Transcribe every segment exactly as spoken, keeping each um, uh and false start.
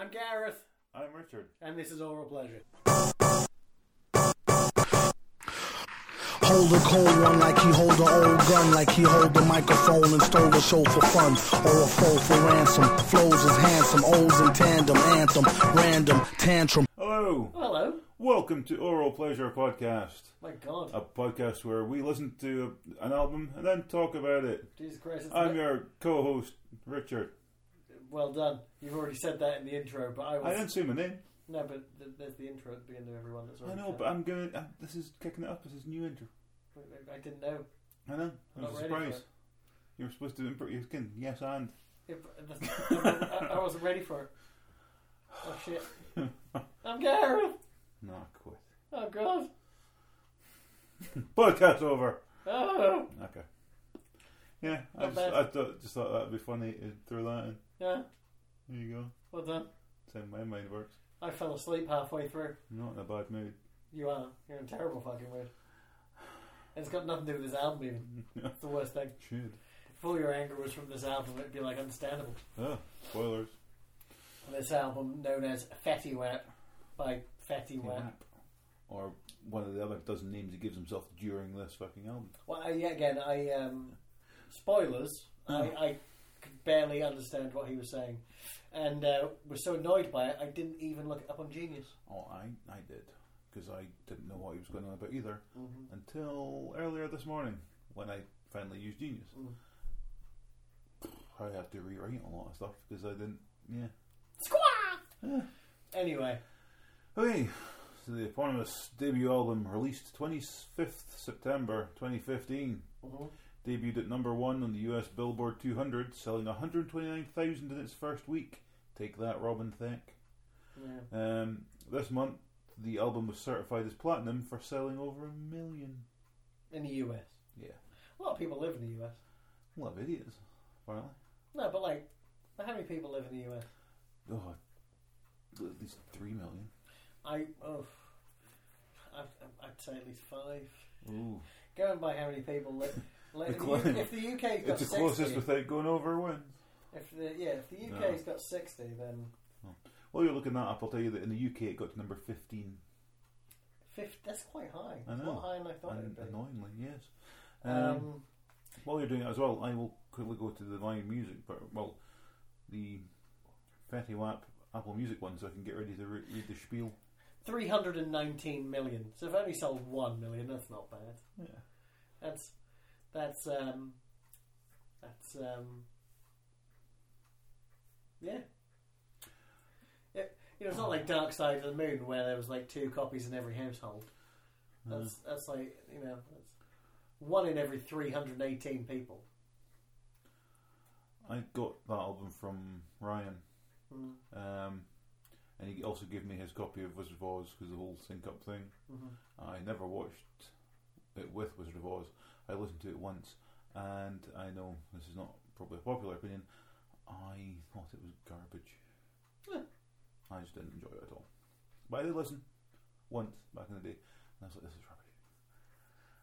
I'm Gareth. I'm Richard. And this is Oral Pleasure. Hold a cold one like he hold an old gun, like he hold the microphone and stole a show for fun, or a foe for ransom. Flows is handsome, O's in tandem, anthem, random, tantrum. Hello. Hello. Welcome to Oral Pleasure Podcast. My God. A podcast where we listen to an album and then talk about it. Jesus Christ. I'm your co-host, Richard. Well done. You've already said that in the intro, but I was... I didn't say my name. No, but there's the intro at the beginning of everyone. That's I know, but I'm going... I'm, this is kicking it up. This is new intro. I didn't know. I know. It was a surprise. You were supposed to improve your skin. Yes, and... It, I, I wasn't ready for it. Oh, shit. I'm Gareth. No, I quit. Oh, God. Podcast over. Oh. Okay. Yeah, I just, I thought, just thought that would be funny to throw that in. Yeah. There you go. Well done. That's how my mind works. I fell asleep halfway through. I'm not in a bad mood. You are. You're in a terrible fucking mood. It's got nothing to do with this album even. No. It's the worst thing. Should. If all your anger was from this album, it'd be like understandable. Oh, spoilers. This album, known as Fetty Wap by Fetty Wap. Or one of the other dozen names he gives himself during this fucking album. Well, I, again, I... Um, spoilers. I... I could barely understand what he was saying, and uh, was so annoyed by it I didn't even look it up on Genius. Oh, I, I did, because I didn't know what he was going on about either, mm-hmm. until earlier this morning when I finally used Genius. Mm. I have to rewrite a lot of stuff because I didn't. Yeah. Squawk. Yeah. Anyway. Okay, so the eponymous debut album released twenty-fifth of September twenty fifteen. Mm-hmm. Debuted at number one on the U S Billboard two hundred, selling one hundred twenty-nine thousand in its first week. Take that, Robin Thicke. Yeah. Um, this month, the album was certified as platinum for selling over a million. In the U S? Yeah. A lot of people live in the U S. A lot of idiots, apparently. No, but like, how many people live in the U S? Oh, at least three million. I, oh, I, I'd say at least five. Ooh. Going by how many people live... Like the U- if the U K's got it's the sixty, closest without going over wins. If the yeah, if the U K's no. got sixty, then oh. While you're looking that up, I'll tell you that in the U K it got to number fifteen. Fifth, that's quite high. That's I know. Not higher than I thought and it'd be. Annoyingly, yes. Um, um, while you're doing it as well, I will quickly go to the live music, but well, the Fetty Wap Apple Music one, so I can get ready to re- read the spiel. Three hundred and nineteen million. So if I only sold one million, that's not bad. Yeah, that's. That's um, that's um, yeah. It, you know, it's not like Dark Side of the Moon where there was like two copies in every household. That's mm. that's like you know, that's one in every three hundred and eighteen people. I got that album from Ryan, mm. um, and he also gave me his copy of Wizard of Oz because the whole sync up thing. Mm-hmm. I never watched it with Wizard of Oz. I listened to it once, and I know this is not probably a popular opinion. I thought it was garbage. Yeah. I just didn't enjoy it at all. But I did listen once back in the day, and I was like, "This is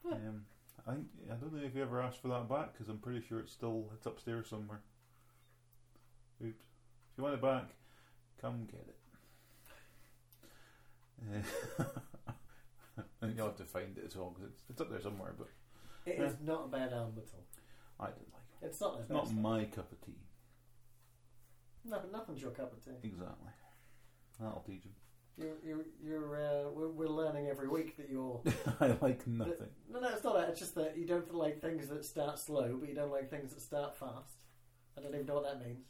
rubbish." Yeah. Um, I I don't know if you ever asked for that back because I'm pretty sure it's still it's upstairs somewhere. Oops! If you want it back, come get it. Uh, and you'll have to find it as well because it's, it's up there somewhere, but. It yeah. is not a bad album at all. I don't like it. It's not. It's not thing. My cup of tea. No, but nothing's your cup of tea. Exactly. That'll teach him. You're, you're, you're. Uh, we're, we're learning every week that you're. I like nothing. That, no, no, it's not that. It's just that you don't like things that start slow, but you don't like things that start fast. I don't even know what that means.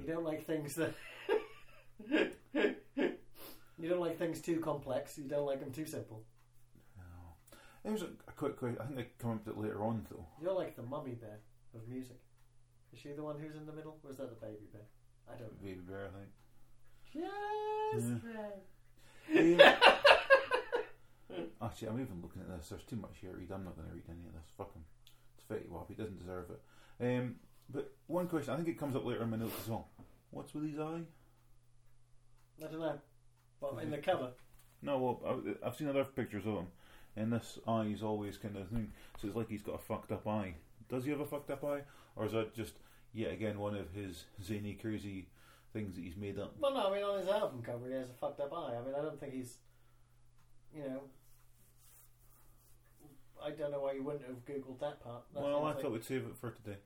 You don't like things that. You don't like things too complex. You don't like them too simple. Here's a, a quick question. I think they come up to it later on, though. You're like the mummy bear of music. Is she the one who's in the middle? Or is that the baby bear? I don't know. Baby bear, I think. Just yeah. Right. Actually, I'm even looking at this. There's too much here to read. I'm not going to read any of this. Fuck him. It's Fetty Wap. He doesn't deserve it. Um, but one question. I think it comes up later in my notes as well. What's with his eye? I don't know. Well, in the cover? No, well, I've seen other pictures of him. And this eye is always kind of thing, so it's like he's got a fucked up eye. Does he have a fucked up eye, or is that just yet again one of his zany, crazy things that he's made up. Well, no, I mean, on his album cover, he has a fucked up eye. I mean, I don't think he's, you know, I don't know why you wouldn't have Googled that part. That's well, I thought we'd save it for today.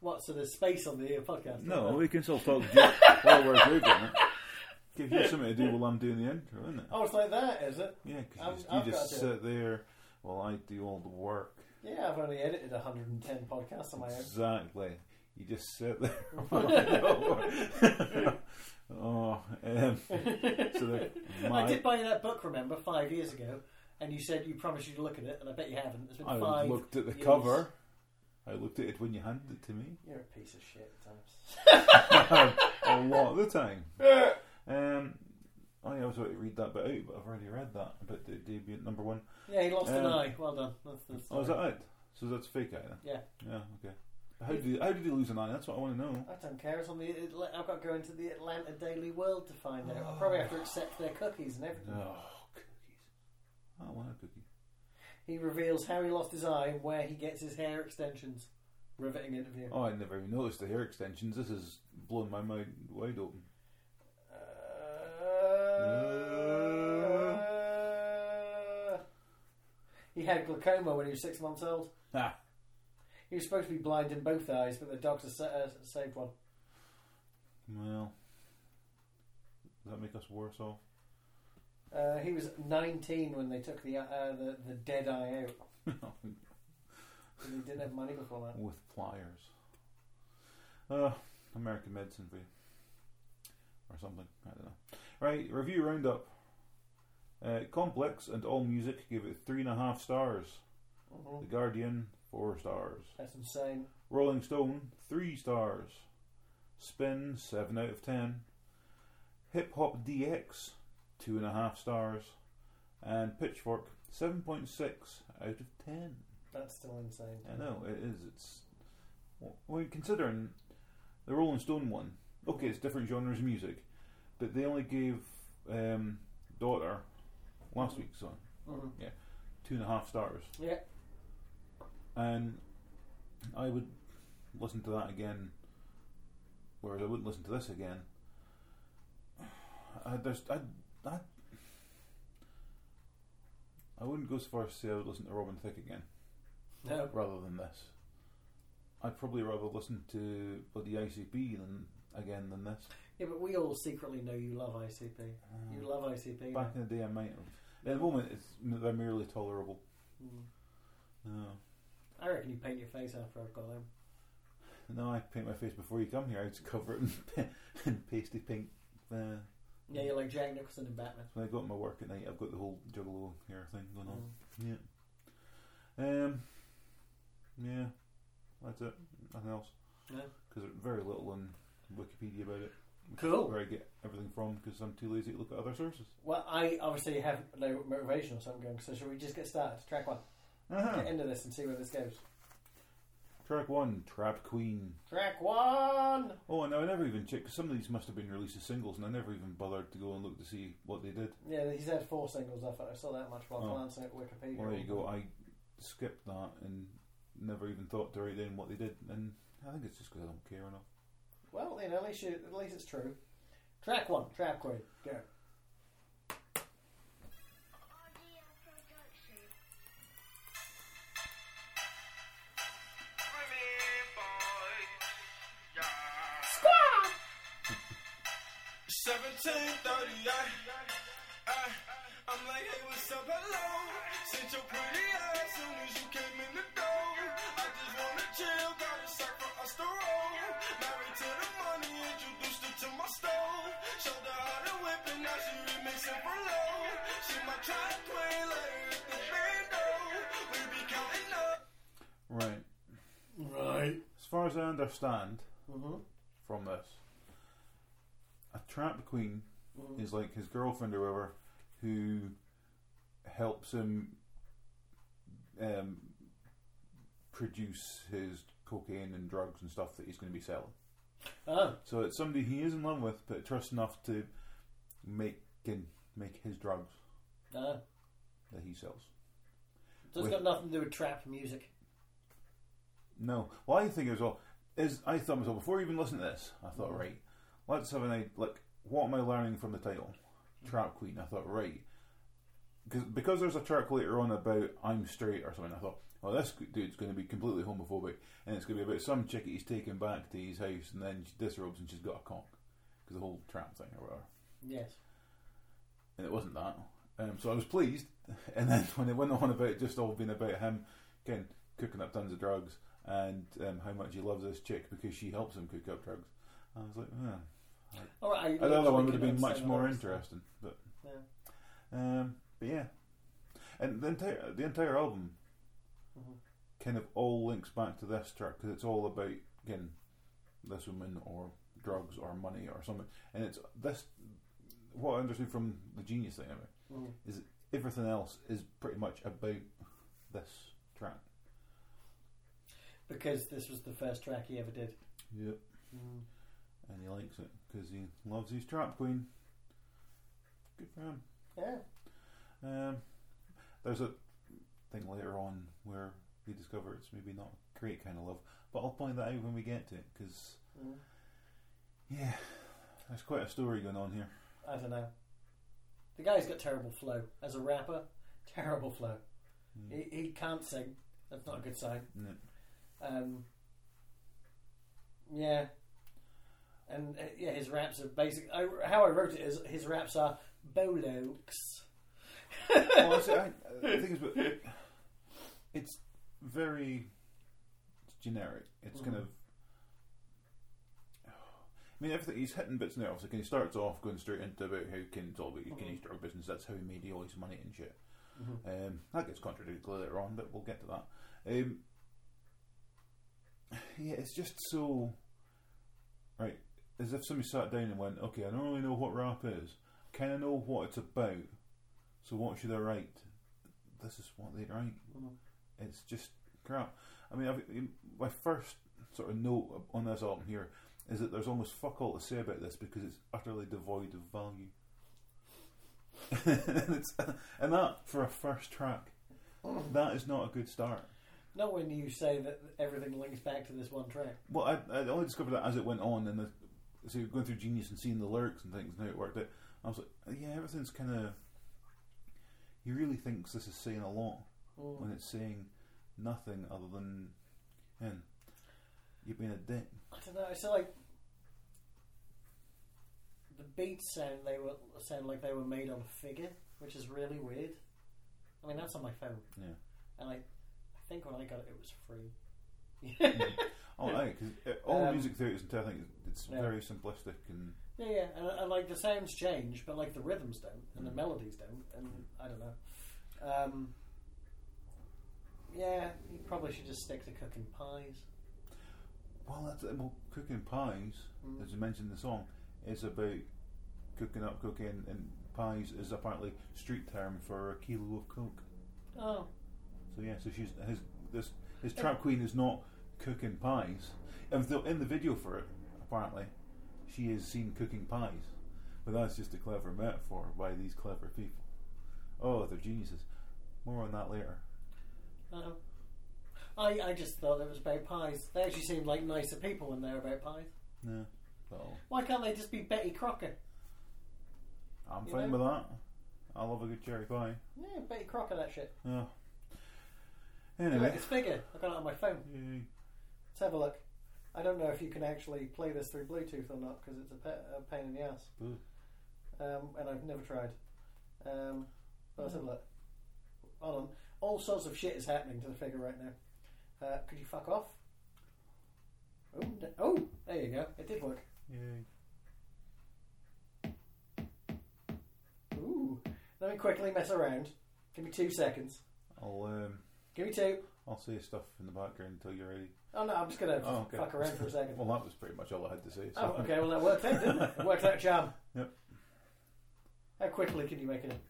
What, so there's space on the podcast? No, there? We can still talk while we're Googling it. Give you something to do while I'm doing the intro, isn't it? Oh, it's like that, is it? Yeah, because you, you just sit there while I do all the work. Yeah, I've only edited one hundred ten podcasts on my own. Exactly. You just sit there while I do all the work. Oh, um, so my... I did buy that book, remember, five years ago, and you said you promised you'd look at it, and I bet you haven't. It's been I five looked at the years. Cover. I looked at it when you handed it to me. You're a piece of shit at times. A lot of the time. Um, I was about to read that bit out, but I've already read that about the debut number one. Yeah, he lost um, an eye. Well done. That's the story. Oh, is that it? So that's fake eye then? Yeah. Yeah. Okay. How did he, how did he lose an eye? That's what I want to know. I don't care. It's on the. I've got to go into the Atlanta Daily World to find out. I probably have to accept their cookies and everything. Oh, cookies! I want a cookie. He reveals how he lost his eye and where he gets his hair extensions. Riveting interview. Oh, I never even noticed the hair extensions. This has blown my mind wide open. Uh, he had glaucoma when he was six months old. Ah. He was supposed to be blind in both eyes, but the doctor sa- uh, saved one. Well, does that make us worse off? Uh, he was nineteen when they took the uh, the, the dead eye out. They didn't have money before that. With pliers. Uh, American medicine for you. Or something, I don't know. Right, review roundup. Uh, Complex and AllMusic gave it three and a half stars. Mm-hmm. The Guardian, four stars. That's insane. Rolling Stone, three stars. Spin, seven out of ten. Hip Hop D X, two and a half stars. And Pitchfork, seven point six out of ten. That's still insane. I know it is. It's well, considering the Rolling Stone one. Okay, it's different genres of music, but they only gave um, Daughter last week's song, mm-hmm. yeah, two and a half stars. Yeah, and I would listen to that again, whereas I wouldn't listen to this again. I just, I, I, I wouldn't go so far as to say I would listen to Robin Thicke again, no, rather than this. I'd probably rather listen to bloody I C P than. Again than this. Yeah, but we all secretly know you love I C P. Um, you love I C P. Back in the day, I might have. At the moment, it's they're merely tolerable. Mm. No. I reckon you paint your face after I've got home. No, I paint my face before you come here. I just cover it in, in pasty pink. Uh, yeah, you're like Jack Nicholson in Batman. When I go to my work at night, I've got the whole juggalo hair thing going on. Mm. Yeah. Um. Yeah. That's it. Nothing else. No. Because there's very little on Wikipedia about it, which cool. is where I get everything from because I'm too lazy to look at other sources. Well, I obviously have no motivation or something going, so shall we just get started? Track one. Uh-huh. Get into this and see where this goes. Track one, Trap Queen. Track one! Oh, and I never even checked because some of these must have been released as singles and I never even bothered to go and look to see what they did. Yeah, he's had four singles, I thought. I saw that much while oh. glancing at Wikipedia. Well, there you go. I skipped that and never even thought to write down what they did, and I think it's just because I don't care enough. Well, you know, at least, you, at least it's true. Track one, Trap Queen, go. As I understand mm-hmm. from this, a trap queen mm-hmm. is like his girlfriend or whoever who helps him um, produce his cocaine and drugs and stuff that he's going to be selling. Oh. So it's somebody he is in love with but trusts enough to make in, make his drugs oh. that he sells. So it's with, got nothing to do with trap music. No. Well, I think it was all. Is I thought myself before I even listened to this. I thought, right, let's have an idea, like, what am I learning from the title? Trap Queen. I thought, right. Cause, because there's a track later on about I'm straight or something, I thought, well, this dude's going to be completely homophobic, and it's going to be about some chick he's taken back to his house, and then she disrobes and she's got a conk. Because the whole trap thing or whatever. Yes. And it wasn't that. Um, so I was pleased. And then when it went on about it just all being about him, again, cooking up tons of drugs, and um, how much he loves this chick because she helps him cook up drugs. I was like, hmm. Oh, right, I another one would have been much more interesting, but yeah. Um, but yeah, and the entire the entire album mm-hmm. kind of all links back to this track because it's all about, again, this woman or drugs or money or something, and it's this. What I understood from the Genius thing, anyway, mm. is everything else is pretty much about this track because this was the first track he ever did. Yep. Mm. And he likes it because he loves his Trap Queen. Good for him. Yeah. Um, there's a thing later on where we discover it's maybe not a great kind of love, but I'll point that out when we get to it because, mm. yeah, there's quite a story going on here. I don't know. The guy's got terrible flow. As a rapper, terrible flow. Mm. He, he can't sing. That's not a good sign. No. Um. Yeah. And uh, yeah, his raps are basic. I, how I wrote it is his raps are bollocks. Well, I, I, I think it's, it's very generic. It's mm. kind of. I mean, everything he's hitting bits now. So he starts off going straight into about how Ken's all about Ken's drug business. That's how he made all his money and shit. Mm-hmm. Um, that gets contradicted later on, but we'll get to that. Um, yeah, it's just so right. As if somebody sat down and went, okay, I don't really know what rap is. I kind of know what it's about. So what should I write? This is what they write. Mm. It's just crap. I mean, I've, my first sort of note on this album here is that there's almost fuck all to say about this because it's utterly devoid of value. and, it's, and that, for a first track, that is not a good start. Not when you say that everything links back to this one track. Well, I, I only discovered that as it went on, and the, so going through Genius and seeing the lyrics and things and how it worked out, I was like, yeah, everything's kind of. He really thinks this is saying a lot mm. when it's saying nothing other than, man, you're being a dick. I don't know. So like, the beats sound they were sound like they were made on a figure, which is really weird. I mean, that's on my phone. Yeah, and like. I think when I got it, it was free. Oh, no, because all um, music theory is until I think it's yeah. very simplistic and yeah, yeah, and, and like the sounds change, but like the rhythms don't, and mm. the melodies don't, and I don't know. Um, yeah, you probably should just stick to cooking pies. Well, that's well, cooking pies, mm. as you mentioned in the song, is about cooking up cocaine, and pies is apparently street term for a kilo of coke. Oh. So yeah, so she's his this his Trap Queen is not cooking pies. And though in the video for it, apparently, she is seen cooking pies. But that's just a clever metaphor by these clever people. Oh, they're geniuses. More on that later. Uh, I I just thought it was about pies. They actually seemed like nicer people when they were about pies. No. Well, why can't they just be Betty Crocker? I'm you fine know? with that. I love a good cherry pie. Yeah, Betty Crocker that shit. Yeah. Anyway. It's bigger. I got it on my phone. Yay. Let's have a look. I don't know if you can actually play this through Bluetooth or not because it's a, pe- a pain in the ass. Mm. Um, and I've never tried. Um, but let's mm. have a look. Hold on. All sorts of shit is happening to the figure right now. Uh, could you fuck off? Oh, no. oh, there you go. It did work. Yay. Ooh. Let me quickly mess around. Give me two seconds. I'll. Um Give me two. I'll say stuff in the background until you're ready. Oh no, I'm just going to oh, okay. fuck around for a second. Well, that was pretty much all I had to say. So. Oh, okay, well that worked out, didn't it? It worked out, charm. Yep. How quickly can you make it in?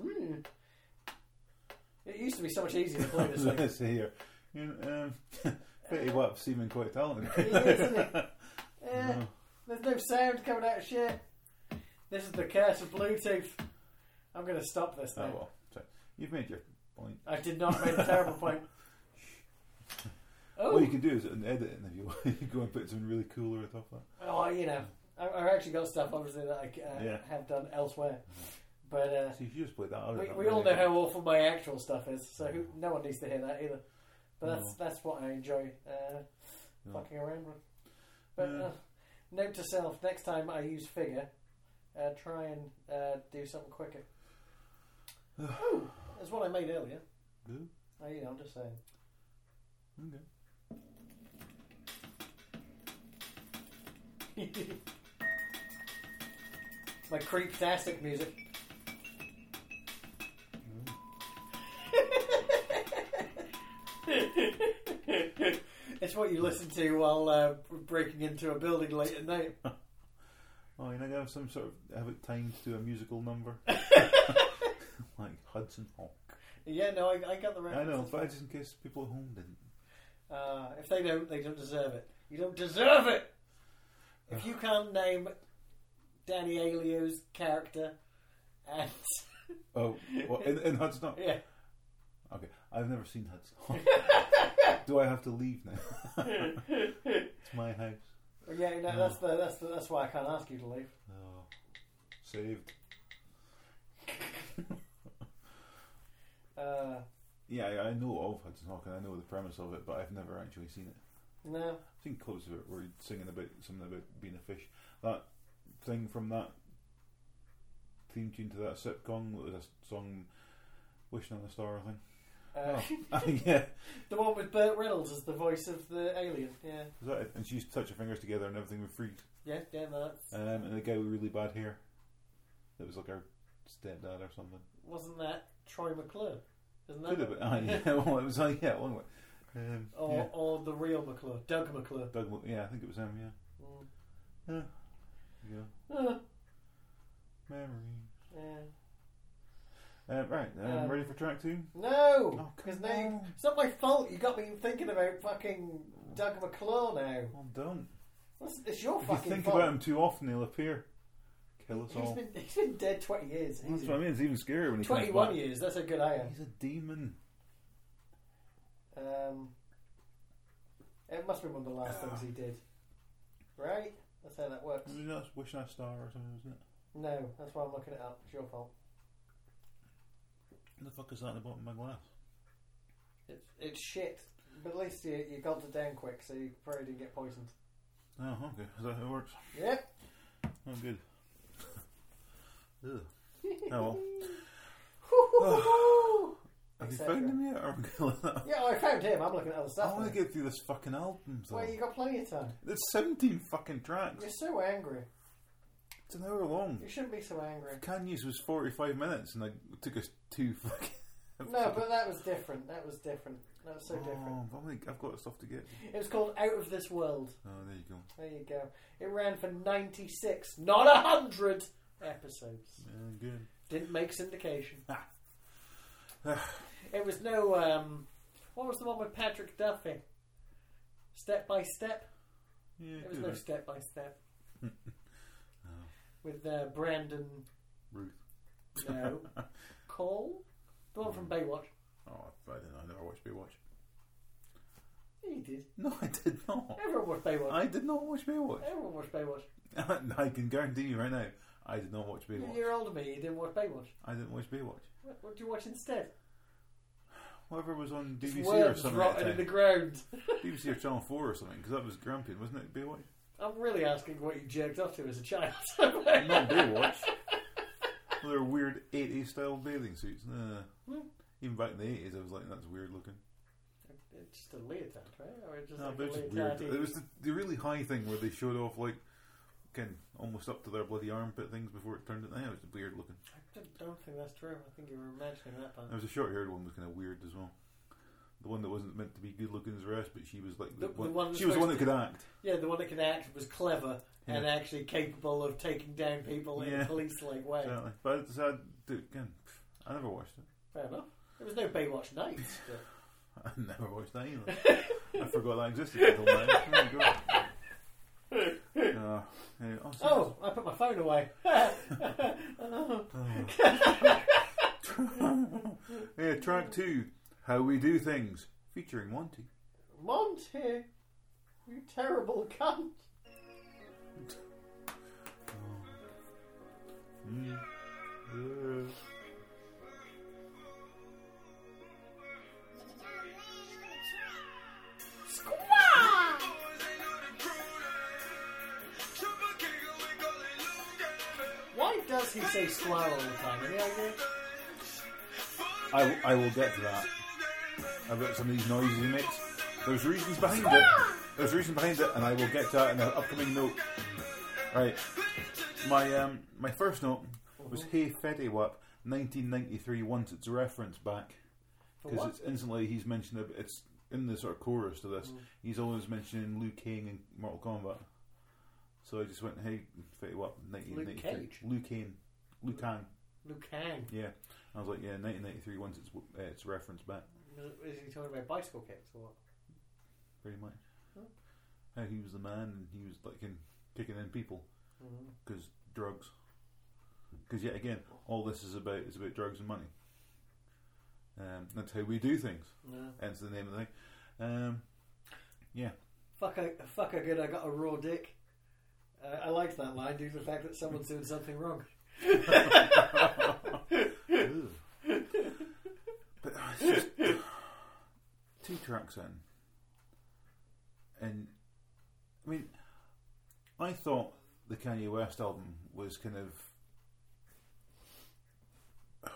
Hmm. It used to be so much easier to play this thing. Let's see here. Um, Fetty Wap seeming quite talented. Yeah, isn't it? Yeah. No. There's no sound coming out of shit. This is the curse of Bluetooth. I'm going to stop this now. Oh, well. So you've made your point. I did not make a terrible point. Oh. All you can do is an edit, and then you, you go and put something really cool or top of that. Oh, you know, I, I actually got stuff obviously that I uh, yeah. have done elsewhere. But uh, so you just played that. We, we all know how awful my actual stuff is, so who, no one needs to hear that either. But no. that's that's what I enjoy uh, no. fucking around with. But yeah. uh, note to self: next time I use figure, uh, try and uh, do something quicker. Ooh, that's what I made earlier. Ooh. Oh, you know, I'm just saying. Okay. My creep-tastic music. Mm. It's what you listen to while uh, breaking into a building late at night. Oh, you're not going to have some sort of have it timed to a musical number? Like Hudson Hawk. Yeah, no, I, I got the reference. I know, but just in case people at home didn't. Uh, if they don't, they don't deserve it. You don't deserve it! If you can't name Danny Aglio's character and... Oh, well, in, in Hudson Hawk? Yeah. Okay, I've never seen Hudson Hawk. Do I have to leave now? It's my house. Well, yeah, no, oh. that's, the, that's, the, that's why I can't ask you to leave. Oh. Saved. uh, yeah, I know of Hudson Hawk and I know the premise of it, but I've never actually seen it. No. I've seen clips of it where he's singing about something about being a fish. That thing from that theme tune to that sitcom, that was a song, Wishing on a Star, I think. Uh, oh, yeah. The one with Burt Reynolds as the voice of the alien, yeah. Was that it? And she used to touch her fingers together and everything would freeze. Yeah, yeah, that's. Um, and the guy with really bad hair. That was like her stepdad or something. Wasn't that Troy McClure? Isn't that? Could have been. Ah, yeah. Well, it was like, yeah, one way. Um, or, yeah. or the real McClure, Doug McClure. Doug, yeah, I think it was him. Yeah. Mm. Yeah. yeah. Uh. Memories. Yeah. Um, right, um, um, ready for track two? No, because oh, now it's not my fault. You got me thinking about fucking Doug McClure now. Well, don't. It's, it's your if fucking. You think fault. About him too often, he'll appear. Kill us he's all. Been, he's been dead twenty years. That's what I mean. It's even scarier when he comes back. Twenty-one years. That's a good idea. He's a demon. Um, it must be one of the last things he did, right? That's how that works. Wasn't that Wishing on a Star or something, wasn't it? No, that's why I'm looking it up. It's your fault. What the fuck is that in the bottom of my glass? It's it's shit. But at least you you gulped it down quick, so you probably didn't get poisoned. Oh, okay. Is that how it works? Yep. Oh, good. Ugh. Oh well. Oh. Have you found him yet? Or yeah, I found him. I'm looking at other stuff. I want to get through this fucking album. Though. Well, you got plenty of time. There's seventeen fucking tracks. You're so angry. It's an hour long. You shouldn't be so angry. Kanye's was forty-five minutes, and it took us two fucking. No, but that was different. That was different. That was so oh, different. I've got stuff to get. It was called Out of This World. Oh, there you go. There you go. It ran for ninety-six, not a hundred episodes. Yeah, good. Didn't make syndication. It was no um, what was the one with Patrick Duffy? Step by Step? Yeah, it was no it. Step by Step. Oh. With uh, Brandon Ruth. No. Cole? The one mm. from Baywatch. Oh, I don't know, I never watched Baywatch. Yeah, you did. No, I did not. Everyone watched Baywatch. I did not watch Baywatch. Everyone watched Baywatch. I can guarantee you right now, I did not watch Baywatch. You're older than me, you didn't watch Baywatch. I didn't watch Baywatch. What, what do you watch instead? Whatever was on D B C or something. Rotting in the ground. D B C or Channel Four or something, because that was Grampian, wasn't it? Baywatch. I'm really asking what you jerked off to as a child. Not Baywatch. Well, they're weird eighties style bathing suits. Nah. Hmm. Even back in the eighties, I was like, that's weird looking. It's just a leotard, right? Or just no, like but a just weird. It was the, the really high thing where they showed off like. Almost up to their bloody armpit things before it turned out. It was weird looking. I don't think that's true. I think you were imagining that part. There was a short haired one that was kind of weird as well. The one that wasn't meant to be good looking as the rest, but she was like the, the one, the one she was the one that could act. Yeah, the one that could act was clever yeah. and actually capable of taking down people in yeah, a police like way. Exactly. But it's, I, dude, again, I never watched it. Fair enough. There was no Baywatch Nights. I never watched that either. I forgot that existed until now. Oh my god. Uh, anyway, oh, oh I put my phone away. Oh. Yeah, track two, How We Do Things, featuring Monty. Monty, you terrible cunt. Mm. Yeah. Why does he say squirrel all the time? Any idea? I, I will get to that. I've got some of these noises he makes. There's reasons behind squirrel! it. There's reasons behind it, and I will get to that in an upcoming note. Right. My um my first note was mm-hmm. Hey Fetty Wap, nineteen ninety-three, once it's referenced back. Because it's instantly he's mentioned it, it's in the sort of chorus to this. Mm. He's always mentioning Liu Kang in Mortal Kombat. So I just went, hey, Fetty Wap, nineteen ninety-three. Liu Kang. Liu Kang. Liu Kang. Yeah. I was like, yeah, nineteen ninety-three, once it's uh, it's referenced back. Is he talking about bicycle kicks or what? Pretty much. Huh? How he was the man and he was like in, kicking in people. Because mm-hmm. drugs. Because yet again, all this is about is about drugs and money. Um, that's how we do things. Yeah. Hence the name of the thing. Um, yeah. Fuck a fuck a good. I got a raw dick. Uh, I like that line due to the fact that someone's doing something wrong. But uh, it's just two tracks in, and I mean, I thought the Kanye West album was kind of uh,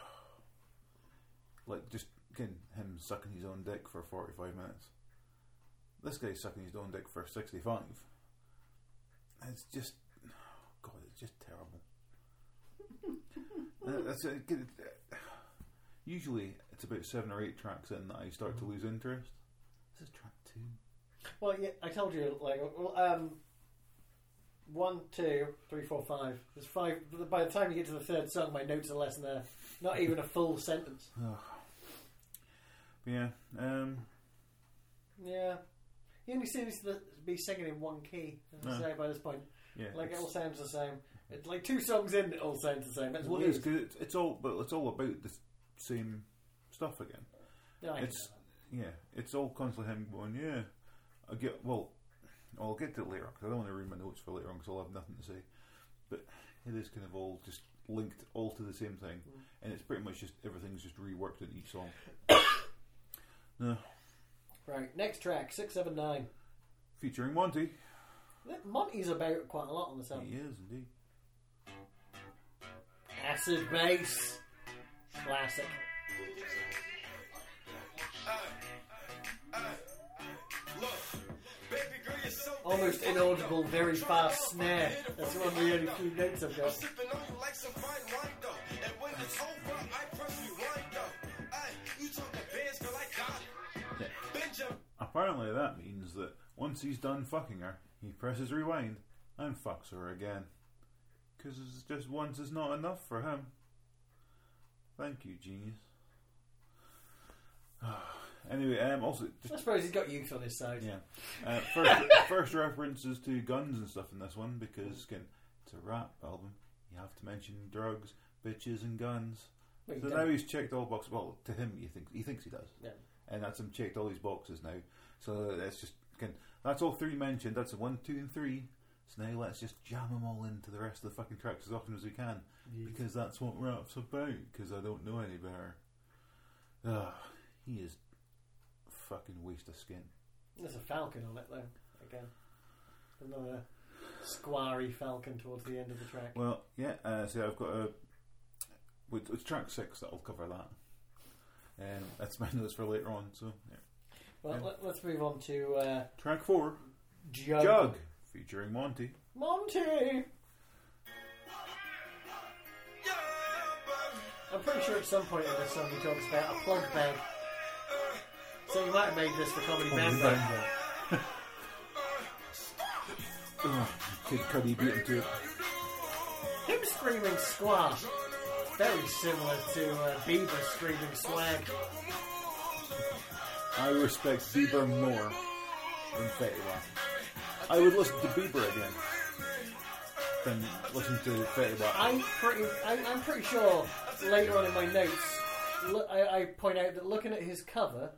like just again, him sucking his own dick for forty-five minutes. This guy's sucking his own dick for sixty-five. It's just, oh God, it's just terrible. That's a, usually it's about seven or eight tracks in that I start mm. to lose interest. This is track two. Well, yeah, I told you, like, well, um. One, two, three, four, five. There's five. By the time you get to the third song, my notes are less than a, not even a full sentence. Oh. Yeah. Um. Yeah. He only seems to be singing in one key, as no. I say, by this point. Yeah. Like it all sounds the same. It's like two songs in, it all sounds the same. That's what it is. Cause it's, it's all, but it's all about the same stuff again. No, I it's know. Yeah. It's all constantly him going. Yeah. I get well. I'll get to it later because I don't want to ruin my notes for later on because I'll have nothing to say. But it is kind of all just linked all to the same thing, mm. and it's pretty much just everything's just reworked in each song. No. Right, next track, six seven nine, featuring Monty. Monty's about quite a lot on the album. He is indeed. Acid bass, classic. Almost inaudible, very fast snare. That's one of the only few notes I've got. Yeah. Apparently that means that once he's done fucking her, he presses rewind and fucks her again. Because it's just once is not enough for him. Thank you, Genius. Anyway, um, also just I suppose he's got youth on his side. Yeah. Uh, first, first references to guns and stuff in this one because again, it's a rap album. You have to mention drugs, bitches, and guns. Well, so now he's checked all boxes. Well, to him, he thinks he thinks he does. Yeah. And that's him checked all these boxes now. So that's just again, that's all three mentioned. That's one, two, and three. So now let's just jam them all into the rest of the fucking tracks as often as we can yeah. because that's what rap's about. Because I don't know any better. Ugh, he is. Fucking waste of skin. There's a falcon on it though. Again, another squarry falcon towards the end of the track. Well, yeah. Uh, so I've got a. With, with track six that'll cover that. Um, that's my notes for later on. So yeah. Well, um, let, let's move on to uh, track four. Jug. Jug, featuring Monty. Monty. I'm pretty sure at some point in this song he talks about a plug bag. So you might have made this for Comedy Bang Bang. Oh, Kid Cuddy beat him to it. Him screaming squash. Very similar to uh, Bieber screaming swag. I respect Bieber more than Fetty Wap. I would listen to Bieber again than listen to Fetty Wap. I'm pretty, I'm, I'm pretty sure later on in my notes look, I, I point out that looking at his cover,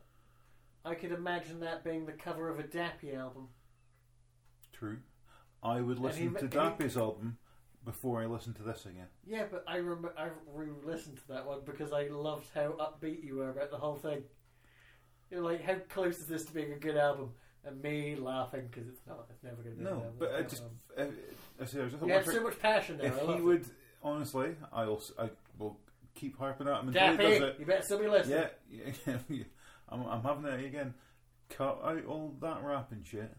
I could imagine that being the cover of a Dappy album. True. I would listen he, to Dappy's he, album before I listen to this again. Yeah, but I, rem- I re-listened to that one because I loved how upbeat you were about the whole thing. You're like, how close is this to being a good album? And me laughing because it's not. It's never going to be. No, an but I just. I, I see. I just. You had so much passion there. If I he it. would, honestly, I'll. I will keep harping at him until Dappy, he does it. You better still be listening. Yeah, yeah, yeah. I'm, I'm having it again. Cut out all that rapping shit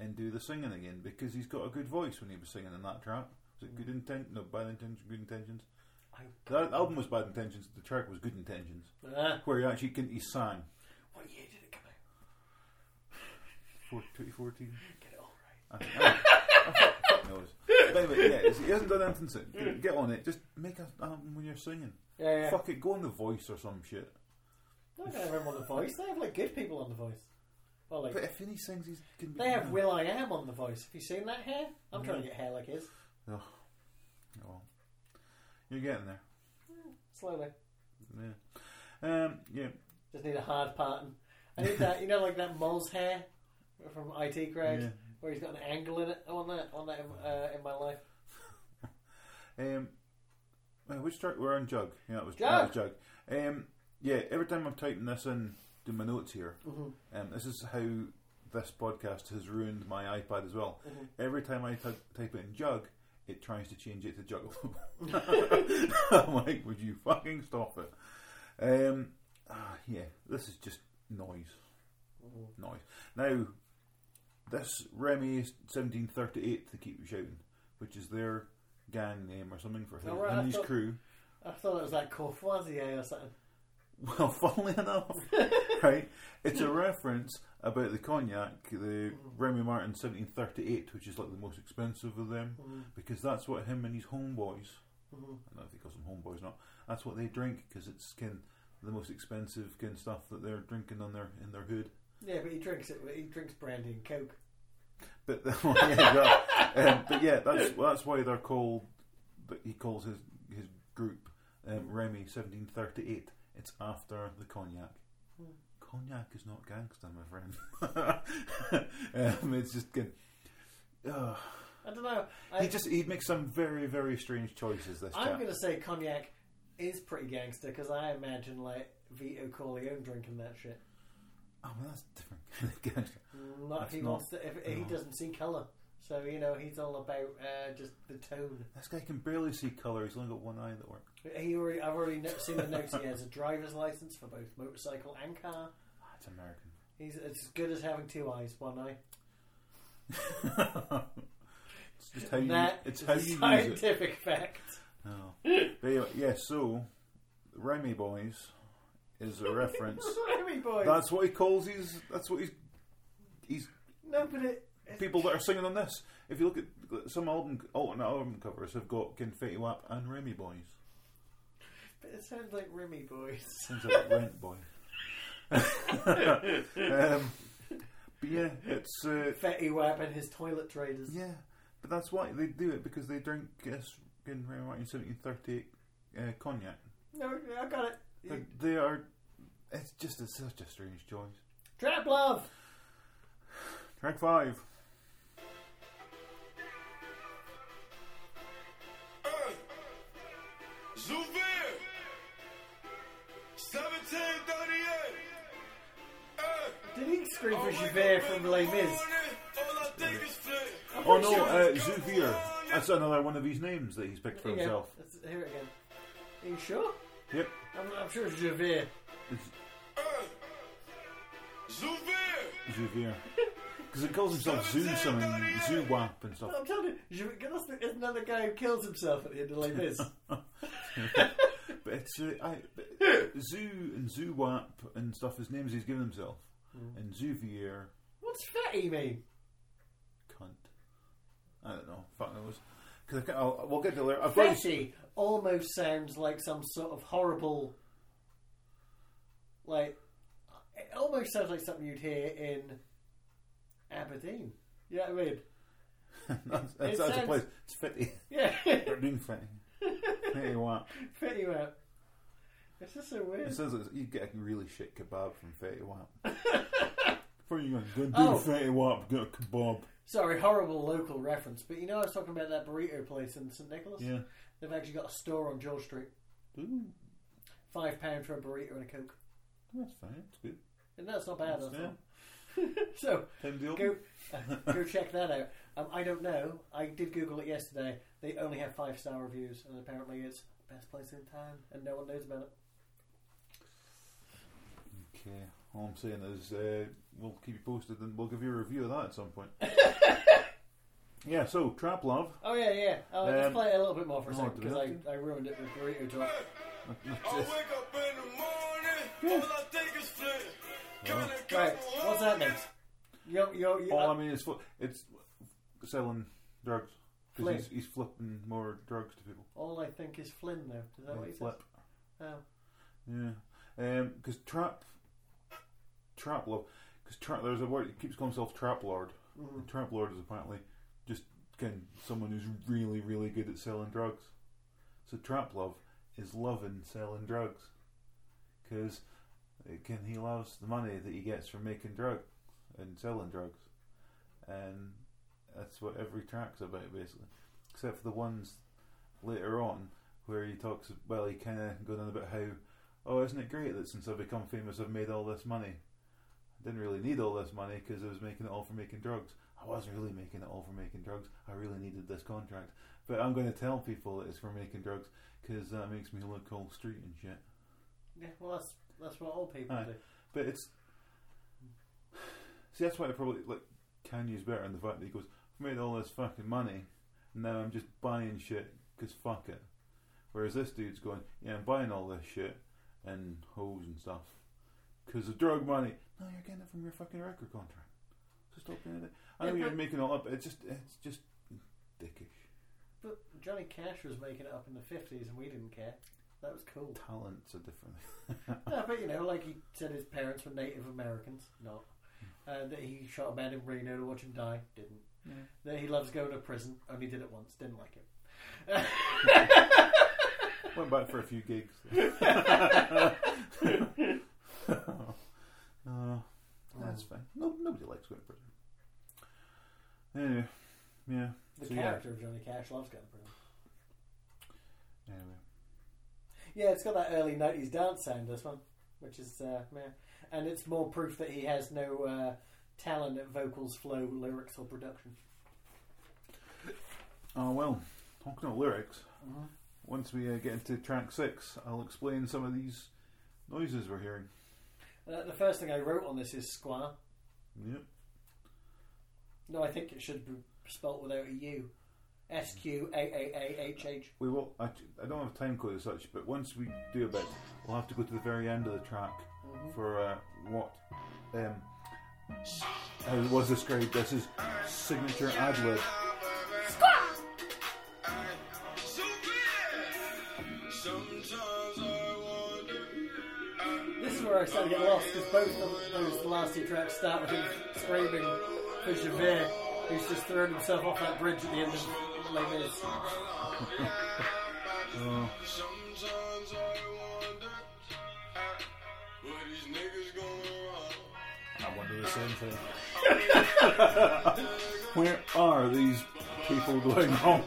and do the singing again because he's got a good voice when he was singing in that track. Was it Good Intentions? No, Bad Intentions. Good Intentions. I that album was Bad Intentions. The track was Good Intentions, uh, where he actually he sang. What year did it come out? Four, twenty fourteen. Get it all right. I, I, I, fuck knows. But anyway, yeah, he hasn't done anything since. Get, get on it. Just make an album when you're singing. Yeah, yeah. Fuck it. Go on The Voice or some shit. They're not going to have him on The Voice. They have like good people on The Voice. Well, like, but if he sings, he's. Can they have know. Will I Am on The Voice. Have you seen that hair? I'm yeah. trying to get hair like his. Oh, oh. You're getting there. Mm, slowly. Yeah. Um. Yeah. Just need a hard pattern. I need that. You know, like that mole's hair from I T Crowd, yeah. where he's got an angle in it. I want that. I want that in, uh, in my life. um. Which track we're on? Jug. Yeah, that was Jug. That was Jug. Um. Yeah, every time I'm typing this in, do my notes here. Mm-hmm. Um, this is how this podcast has ruined my iPad as well. Mm-hmm. Every time I t- type in Jug, it tries to change it to Juggalo. I'm like, would you fucking stop it? Um, ah, yeah, this is just noise. Mm-hmm. Noise. Now, this Remy is seventeen thirty-eight to keep shouting, which is their gang name or something for his, oh, right, and I his thought, crew. I thought it was like Courvoisier or something. Well, funnily enough, right? It's a reference about the cognac, the Remy Martin seventeen thirty-eight, which is like the most expensive of them, mm. because that's what him and his homeboys, mm-hmm. I don't know if he calls them homeboys or not, that's what they drink, because it's kin, the most expensive kin stuff that they're drinking on their in their hood. Yeah, but he drinks it. He drinks brandy and coke. But well, yeah, that, um, but yeah, that's well, that's why they're called. But he calls his his group um, Remy seventeen thirty-eight. It's after the cognac. Mm. Cognac is not gangster, my friend. um, it's just good. Ugh. I don't know. I, he just he makes some very very strange choices. This I'm going to say cognac is pretty gangster because I imagine like Vito Corleone drinking that shit. Oh, well, that's different. Gangster. Not that's if he not, wants to, if no. He doesn't see colour, so you know he's all about uh, just the tone. This guy can barely see colour. He's only got one eye that works. He already, I've already seen the notes. He has a driver's license for both motorcycle and car. That's American. He's as good as having two eyes, one eye. It's just how you. That it's how you scientific use it. Fact. Oh. But anyway, yeah. So, Remy Boys is a reference. Remy Boys. That's what he calls his. That's what he's. He's. No, but it. People that are singing on this. If you look at some album, alternate album covers have got Fetty Wap and Remy Boys. It sounds like Remy Boys. Sounds like Rent Boy. um, but yeah, it's uh, Fetty Wap and his toilet traders. Yeah, but that's why they do it because they drink uh, in Remy Martin seventeen thirty-eight uh, cognac. No, I got it. They, they are. It's just it's such a strange choice. Trap Love. Track five. Hey. Did he scream for Javert from Les Mis? Oh no, uh, Zuvir. That's another one of his names that he's picked for himself. Here it again. Are you sure? Yep. I'm, I'm sure it's Javert. Zuvir. Zuvir. Because he calls himself Zoo something, Zoo Wap and stuff. I'm telling you, that's another guy who kills himself at the end of Les Mis. But it's uh, I, but Zoo and Zoo Wap and stuff. His names he's given himself. Mm. And Zouvier. What's fatty mean? Cunt. I don't know. Fuck knows. Because we'll get to later. I've fatty almost sounds like some sort of horrible. Like, it almost sounds like something you'd hear in Aberdeen. You know what I mean? that's that's, it that's sounds, a place. It's fatty. Yeah. Aberdeen fatty. Fetty Wap. Fetty Wap. It's just so weird. It says you get a really shit kebab from Fetty Wap. Before you go do oh. the Fetty Wap, get a kebab. Sorry, horrible local reference. But you know, I was talking about that burrito place in Saint Nicholas. Yeah, they've actually got a store on George Street. Ooh. Five pound for a burrito and a Coke. That's fine. That's good. And that's not bad. That's that's so go, uh, go check that out. Um, I don't know. I did Google it yesterday. They only have five star reviews, and apparently it's the best place in town, and no one knows about it. Okay. All I'm saying is uh, we'll keep you posted, and we'll give you a review of that at some point. Yeah. So Trap Love. Oh yeah, yeah. I'll um, just play it a little bit more for a oh, second because I, I ruined it with burrito talk. I wake up in the morning. All I think is flirt. Yeah. Right, what's that next? Yo, yo, yo, All uh, I mean is fl- it's selling drugs. Because he's, he's flipping more drugs to people. All I think is Flynn, though. Is that yeah, what he flip. says? Oh. Yeah. Because um, Trap... Trap Lord... Because tra- there's a word... He keeps calling himself Trap Lord. Mm-hmm. And Trap Lord is apparently just again, someone who's really, really good at selling drugs. So Trap Love is loving selling drugs. Because... Again, he loves the money that he gets from making drugs and selling drugs, and that's what every track's about, basically, except for the ones later on where he talks. Well, he kind of goes on about how, oh, isn't it great that since I've become famous, I've made all this money? I didn't really need all this money because I was making it all for making drugs. I wasn't really making it all for making drugs. I really needed this contract, but I'm going to tell people it's for making drugs because that makes me look all street and shit. Yeah, well, that's. That's what all people Aye. do. But it's... See, that's why I probably... like Kanye's better in the fact that he goes, I've made all this fucking money, and now I'm just buying shit, because fuck it. Whereas this dude's going, yeah, I'm buying all this shit, and hoes and stuff, because of drug money. No, you're getting it from your fucking record contract. So stop doing it. I know yeah, you're making it all up, it's just, it's just dickish. But Johnny Cash was making it up in the fifties, and we didn't care. That was cool. Talents are different. No, but you know, like he said, his parents were Native Americans. Not uh, that he shot a man in Reno to watch him die. Didn't. Yeah. That he loves going to prison. Only did it once. Didn't like it. Went back for a few gigs. oh, oh, that's fine. No, nobody likes going to prison. Anyway, yeah. The so, character yeah. of Johnny Cash loves going to prison. Anyway. Yeah, it's got that early nineties dance sound, this one, which is, uh, yeah. And it's more proof that he has no uh, talent at vocals, flow, lyrics, or production. Oh, well, talking about lyrics, mm-hmm. once we uh, get into track six, I'll explain some of these noises we're hearing. Uh, the first thing I wrote on this is square. Yep. No, I think it should be spelt without a U. S Q A A A H H. We will. I, I don't have a time code as such, but once we do a bit, we'll have to go to the very end of the track mm-hmm. for uh, what um, how it was described as his signature ad lib. This is where I started to get lost because both of those last two tracks start with him screaming for Javert, who's just thrown himself off that bridge at the end of. Like this. oh. I wonder the same thing. Where are these people going home?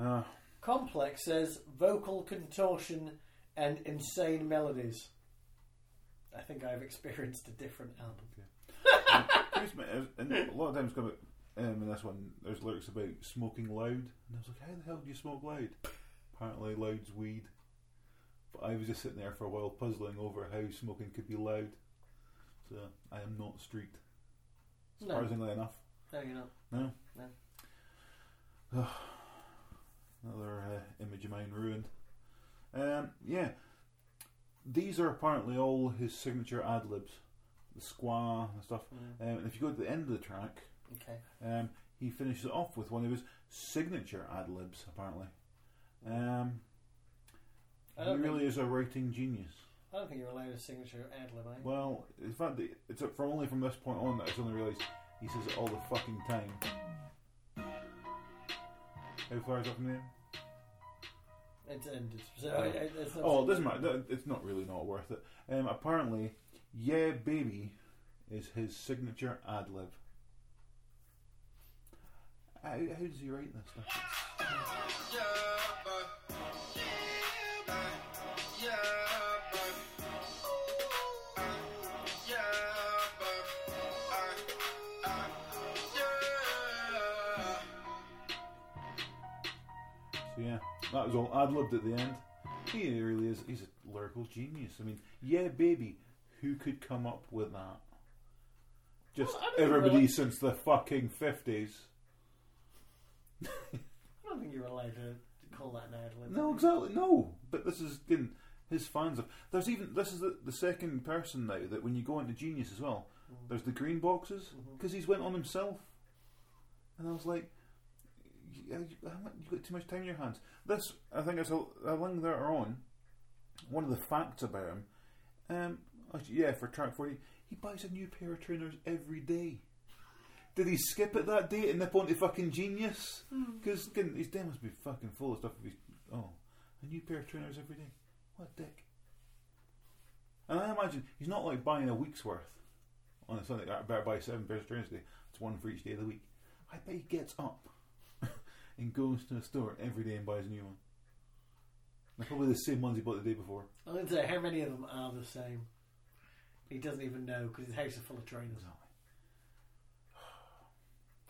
uh. Complex says vocal contortion and insane melodies. I think I've experienced a different album. Yeah. And a lot of times, um, in this one, there's lyrics about smoking loud, and I was like, "How the hell do you smoke loud?" Apparently, loud's weed. But I was just sitting there for a while, puzzling over how smoking could be loud. So I am not street. Surprisingly no. enough. No, you're not. No. No. Another uh, image of mine ruined. Um, yeah. These are apparently all his signature ad-libs, the squaw and stuff. Mm. Um, and if you go to the end of the track, okay. um, he finishes it off with one of his signature ad-libs, apparently. Um, he really is a writing genius. I don't think you're allowed a signature ad-lib, are you? Well, in fact, it's from only from this point on that it's only realised He says it all the fucking time. How far is it up from there? It's ended. So I, I, it's not oh, it doesn't matter. It's not really not worth it. Um, apparently, yeah, baby is his signature ad-lib. How, how does he write this stuff? So yeah, that was all ad-libbed at the end. He really is, he's a lyrical genius. I mean, yeah, baby, who could come up with that? Just well, everybody really... since the fucking fifties. I don't think you're allowed to call that an ad-lib. No, exactly. No, but this is again his fans of. There's even this is the, the second person now that when you go into Genius as well, mm-hmm. there's the green boxes because mm-hmm. he's went on himself, and I was like, you, "You've got too much time in your hands." This, I think, it's a, a link there on. One of the facts about him, um, yeah, for track forty, he buys a new pair of trainers every day. Did he skip it that day and nip onto fucking Genius? Because mm. his day must be fucking full of stuff. If he's, oh, a new pair of trainers every day. What a dick. And I imagine he's not like buying a week's worth on a Sunday. I better buy seven pairs of trainers today. It's one for each day of the week. I bet he gets up and goes to the store every day and buys a new one. They're probably the same ones he bought the day before. I'm going to say, how many of them are the same? He doesn't even know because his house is full of trainers. No.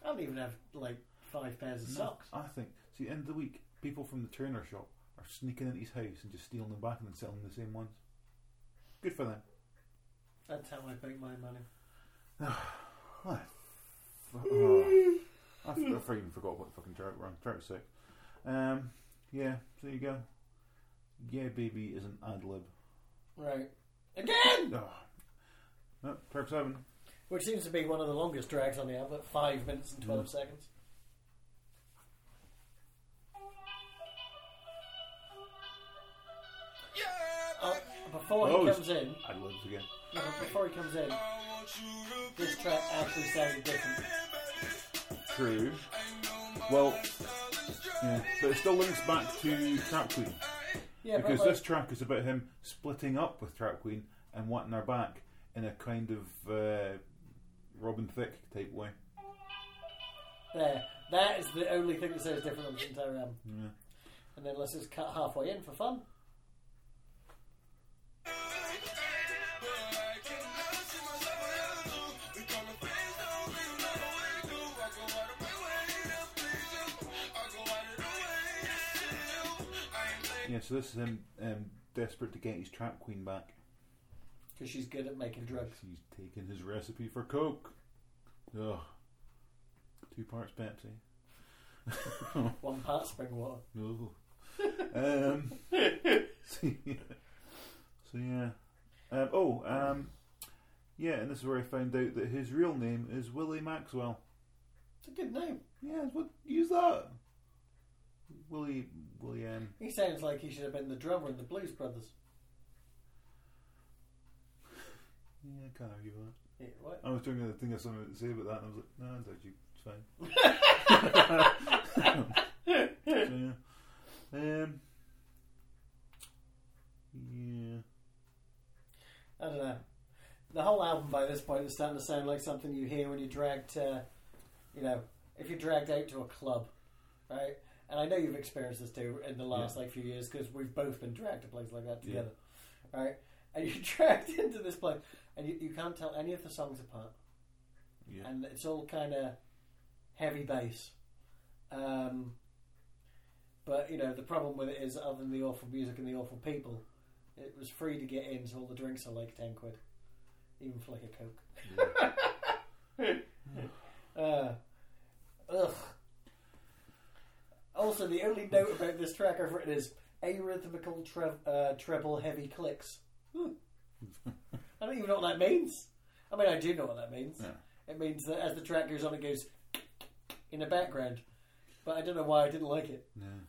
I don't even have like five pairs of no, socks. I think, see, at the end of the week, people from the trainer shop are sneaking into his house and just stealing them back and then selling the same ones. Good for them. That's how I make my money. I, oh, I, I even forgot what fucking chart we're on. Chart sick. Um, yeah, so there you go. Yeah, baby is an ad lib. Right. Again! Oh. No, track seven. Which seems to be one of the longest tracks on the album, five minutes and twelve mm. seconds. Yeah, uh, before oh, he comes in, I love it again. No, before he comes in, this track actually sounded different. True. Well, yeah, but it still links back to Trap Queen. Yeah, because like, this track is about him splitting up with Trap Queen and wanting her back in a kind of. Uh, Robin Thicke type way. There. That is the only thing that sounds different on this entire album. Yeah. And then let's just cut halfway in for fun. Yeah, so this is him um, desperate to get his Trap Queen back. Because she's good at making drugs. She's taken his recipe for coke. Ugh. Two parts Pepsi. One part spring water. No. um, so yeah. So, yeah. Um, oh, um, yeah, and this is where I found out that his real name is Willie Maxwell. It's a good name. Yeah, what, use that. Willie, William. He sounds like he should have been the drummer in the Blues Brothers. Yeah, I can't argue with that. Yeah, what? I was trying to think of something to say about that, and I was like, no, it's actually fine. So, yeah. Um, yeah. I don't know. The whole album by this point is starting to sound like something you hear when you're dragged to, you know, if you're dragged out to a club, right? And I know you've experienced this too in the last yeah. like few years because we've both been dragged to places like that together, yeah. right? And you're dragged into this place, and you, you can't tell any of the songs apart. Yeah. And it's all kind of heavy bass. Um, but, you know, the problem with it is, other than the awful music and the awful people, it was free to get in, so all the drinks are like ten quid. Even for like a Coke. Yeah. uh, ugh. Also, the only note about this track I've written is arrhythmical tre- uh, treble heavy clicks. Hmm. I don't even know what that means. I mean, I do know what that means. Yeah. It means that as the track goes on, it goes in the background. But I don't know why I didn't like it. Yeah.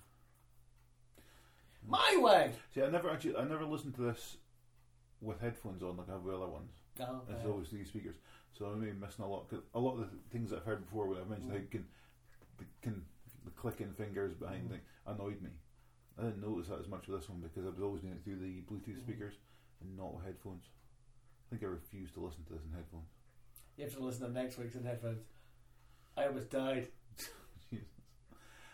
My way. See, I never actually, I never listened to this with headphones on like I have with other ones. Oh, okay. It's always three speakers, so I may be missing a lot. Cause a lot of the things that I've heard before, when I've mentioned mm. how can the, can the clicking fingers behind mm. thing annoyed me. I didn't notice that as much with this one because I was always doing it through the Bluetooth mm. speakers and not with headphones. I think I refused to listen to this in headphones. You have to listen to next week's in headphones. I almost died. Jesus.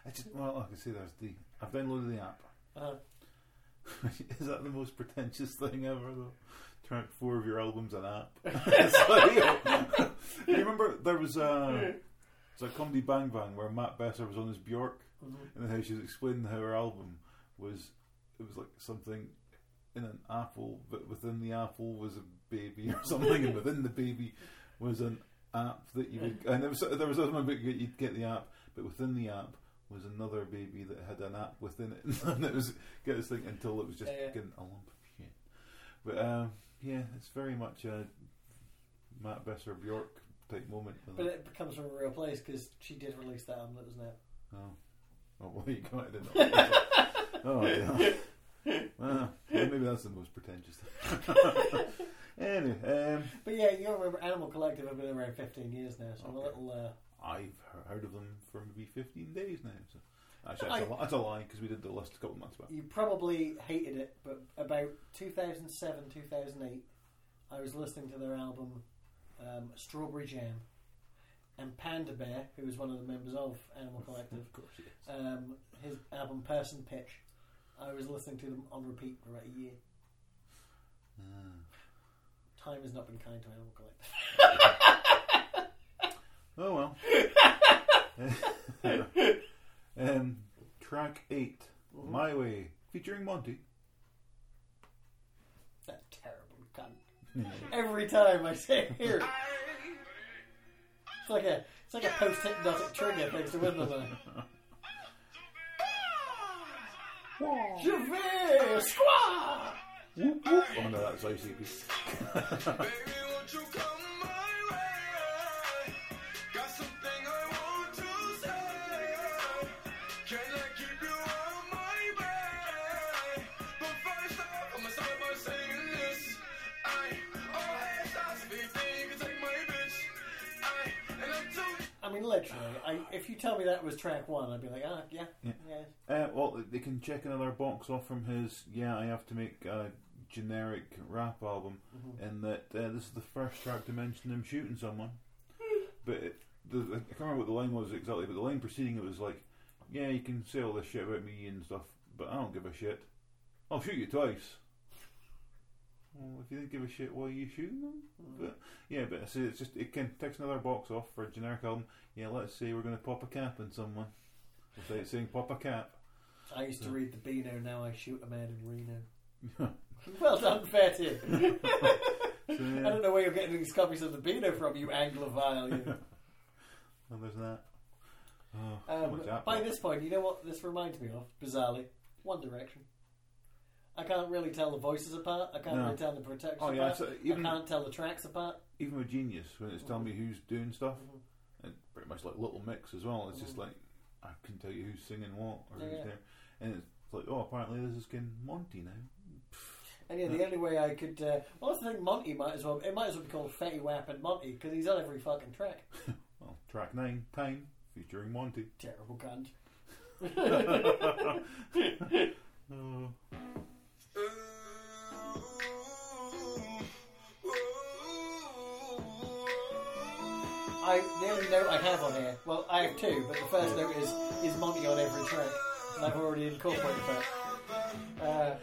I just, well, like I say, there's the I've downloaded the app. Uh-huh. Is that the most pretentious thing ever, though? Track four of your album's an app. You remember there was a, was a Comedy Bang Bang where Matt Besser was on his Bjork, mm-hmm. and how she was explaining how her album was it was like something in an apple, but within the apple was a baby or something, and within the baby was an app that you would, and there was there was something about you'd get the app, but within the app was another baby that had an app within it, and it was get this thing until it was just yeah, yeah. getting a lump of shit. But um, yeah, it's very much a Matt Besser Bjork type moment. But it? it comes from a real place because she did release that album, wasn't it? Oh, oh well, you got it. Oh yeah. Well, maybe that's the most pretentious thing. Anyway, um, but yeah, you remember Animal Collective have been around fifteen years now, so okay. I'm a little. Uh, I've heard of them for maybe fifteen days now. So actually, that's, I, a, that's a lie because we did the list a couple of months back. You probably hated it, but about two thousand seven, two thousand eight, I was listening to their album um, Strawberry Jam, and Panda Bear, who was one of the members of Animal Collective, of course he is. Um, his album Person Pitch, I was listening to them on repeat for about a year. Mm. Time has not been kind to Animal Collective. Oh well. um, track eight, mm-hmm. My Way, featuring Monty. That terrible cunt. Every time I say it here, it's like a it's like a post-hypnotic trigger thanks to Windows. Je vais squaw. Oh no, that's I C P. I mean, literally, I, if you tell me that was track one, I'd be like, ah, yeah, yeah. yeah. Uh, well, they can check another box off from his, yeah, I have to make a generic rap album, mm-hmm. in that uh, this is the first track to mention him shooting someone. But it, the, I can't remember what the line was exactly, but the line preceding it was like, yeah, you can say all this shit about me and stuff, but I don't give a shit. I'll shoot you twice. Well, if you didn't give a shit, why are you shooting them? Mm-hmm. But, yeah, but so it's just it can tick another box off for a generic album. Yeah, let's say we're going to pop a cap in someone without saying pop a cap. I used so. to read the Beano, now I shoot a man in Reno. Well done, Fetty. So, yeah. I don't know where you're getting these copies of the Beano from, you Anglophile. You. Well, there's that. Oh, um, by like. This point, you know what this reminds me of? Bizarrely, One Direction. I can't really tell the voices apart. I can't no. really tell the protection oh, yeah, apart. So even, I can't tell the tracks apart. Even with Genius, when it's telling mm-hmm. me who's doing stuff, mm-hmm. and pretty much like Little Mix as well, it's mm-hmm. just like I can tell you who's singing what or yeah, who's yeah. there. And it's like, oh, apparently this is getting Monty now. And yeah, the yeah. only way I could. Uh, well, that's the thing. Monty might as well. It might as well be called Fetty Wap and Monty because he's on every fucking track. Well, track nine, Time, featuring Monty. Terrible cunt. Oh. Ooh, ooh, ooh. I the only note I have on here, well, I have two, but the first note is is Monty on every track, and I've already incorporated that. Uh,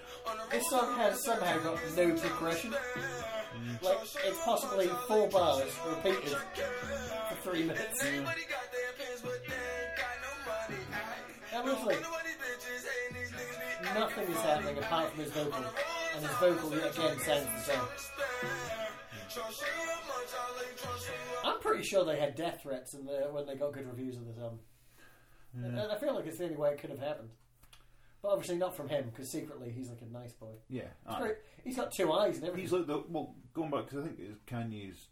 this song has somehow got no progression. Mm. Like it's possibly four bars repeated for three minutes. Mm. That was like. Nothing is happening apart from his vocal, and his vocal yet again sounds the same. I'm pretty sure they had death threats in the, when they got good reviews of this album. Yeah. And, and I feel like it's the only way it could have happened. But obviously not from him, because secretly he's like a nice boy. Yeah, right. He's got two eyes and everything. He's like the, well, going back, because I think it's Kanye's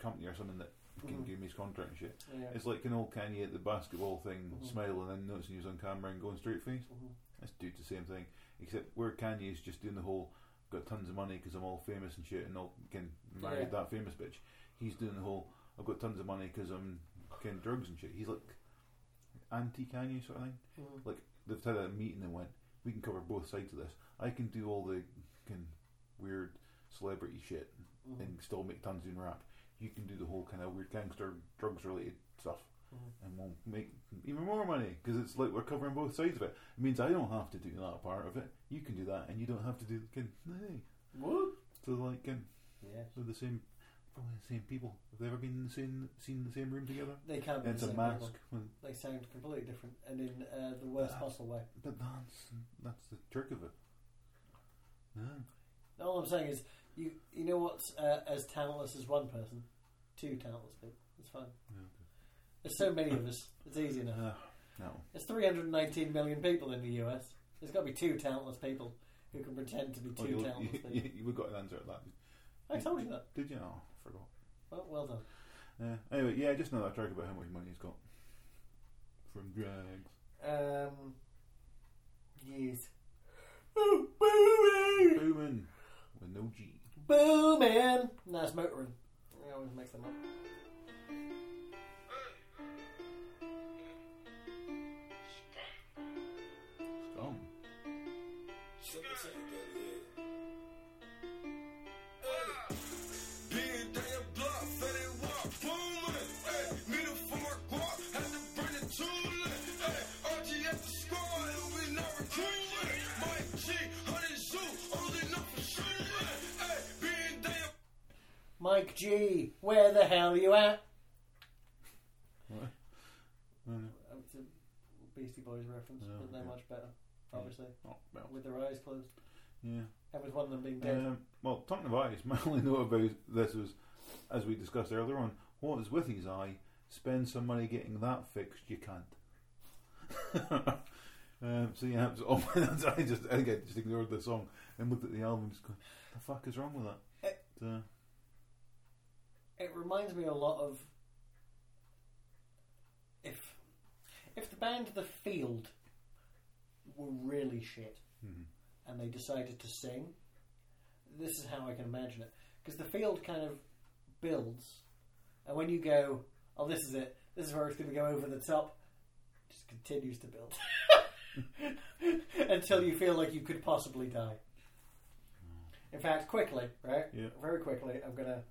company or something that can mm. give me his contract and shit. Yeah. It's like an old Kanye at the basketball thing, mm-hmm. smiling and then noticing he was on camera and going straight face. Mm-hmm. Let's do the same thing, except where Kanye's just doing the whole got tons of money because I'm all famous and shit and all can married yeah. that famous bitch. He's doing the whole I've got tons of money because I'm getting drugs and shit. He's like anti Kanye sort of thing. Mm. Like they've had a meeting and went, we can cover both sides of this. I can do all the can weird celebrity shit mm. and still make tons in rap. You can do the whole kind of weird gangster drugs related stuff. Mm-hmm. And we'll make even more money because it's like we're covering both sides of it. It means I don't have to do that part of it. You can do that, and you don't have to do the kind of thing. What? So like, um, yeah, they're the same, probably the same people. Have they ever been in the same, seen in the same room together? They can't. Be it's the same a mask. They sound completely different, and in uh, the worst that's, possible way. But that's that's the trick of it. Yeah. No, all I'm saying is, you you know what's uh, as talentless as one person, two talentless people. It's fine. Yeah. There's so many of us. It's easy enough. Uh, no. There's three hundred nineteen million people in the U S. There's got to be two talentless people who can pretend to be two well, talentless you, people. You, you, you got an answer at that. I told you that. Did you? Oh, I forgot. Well, well done. Uh, anyway, yeah, just know that track about how much money he's got from drugs. Um. Yes. Oh, booming. Booming. With no G. Booming. Nice motoring. I always mix them up. Mike G, where the hell are you at? What? Mm. It's a Beastie Boys reference, oh, but they're yeah. much better, obviously. Yeah. Oh, with their eyes closed. Yeah. And with one of them being dead. Um, well, talking of eyes, my only note about this was, as we discussed earlier on, what is with his eye? Spend some money getting that fixed, you can't. Um, so yeah, so, oh, I, just, I think I just ignored the song and looked at the album and just going, the fuck is wrong with that? It, uh, it reminds me a lot of if if the band The Field were really shit mm-hmm. and they decided to sing, this is how I can imagine it. Because The Field kind of builds, and when you go, oh, this is it, this is where it's going to go over the top, it just continues to build. Until you feel like you could possibly die. In fact, quickly, right? Yeah. Very quickly, I'm gonna,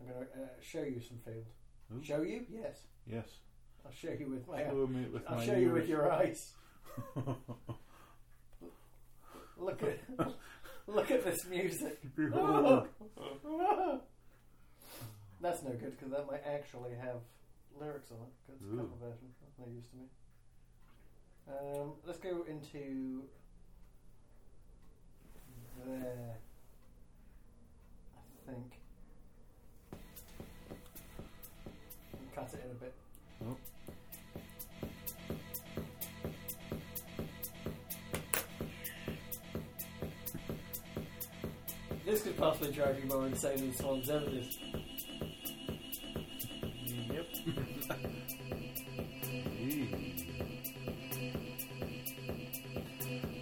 I'm gonna uh, show you some Field. Ooh. Show you? Yes. Yes. I'll show you with my. Show me with I'll my show ears. You with your eyes. Look at, look at this music. Oh. Oh. That's no good because that might actually have lyrics on it. Because it's a cover version. That's no use to me. Um, let's go into there, I think. Cut it in a bit. Oh. This could possibly drive you more insane than Swan's evidence. Yep.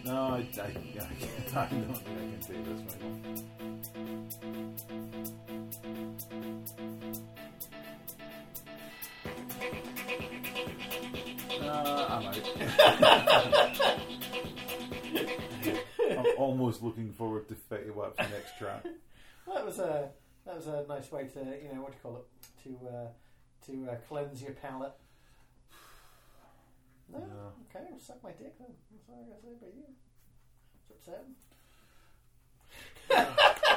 No, I, I, I, can't, I don't think I can say this right now. Uh, I'm out. I'm almost looking forward to Fetty Wap's next track. Well, that was a that was a nice way to, you know, what do you call it, to uh, to uh, cleanse your palate. No, yeah. Okay, suck my dick then. That's all I gotta say about you. It's upsetting.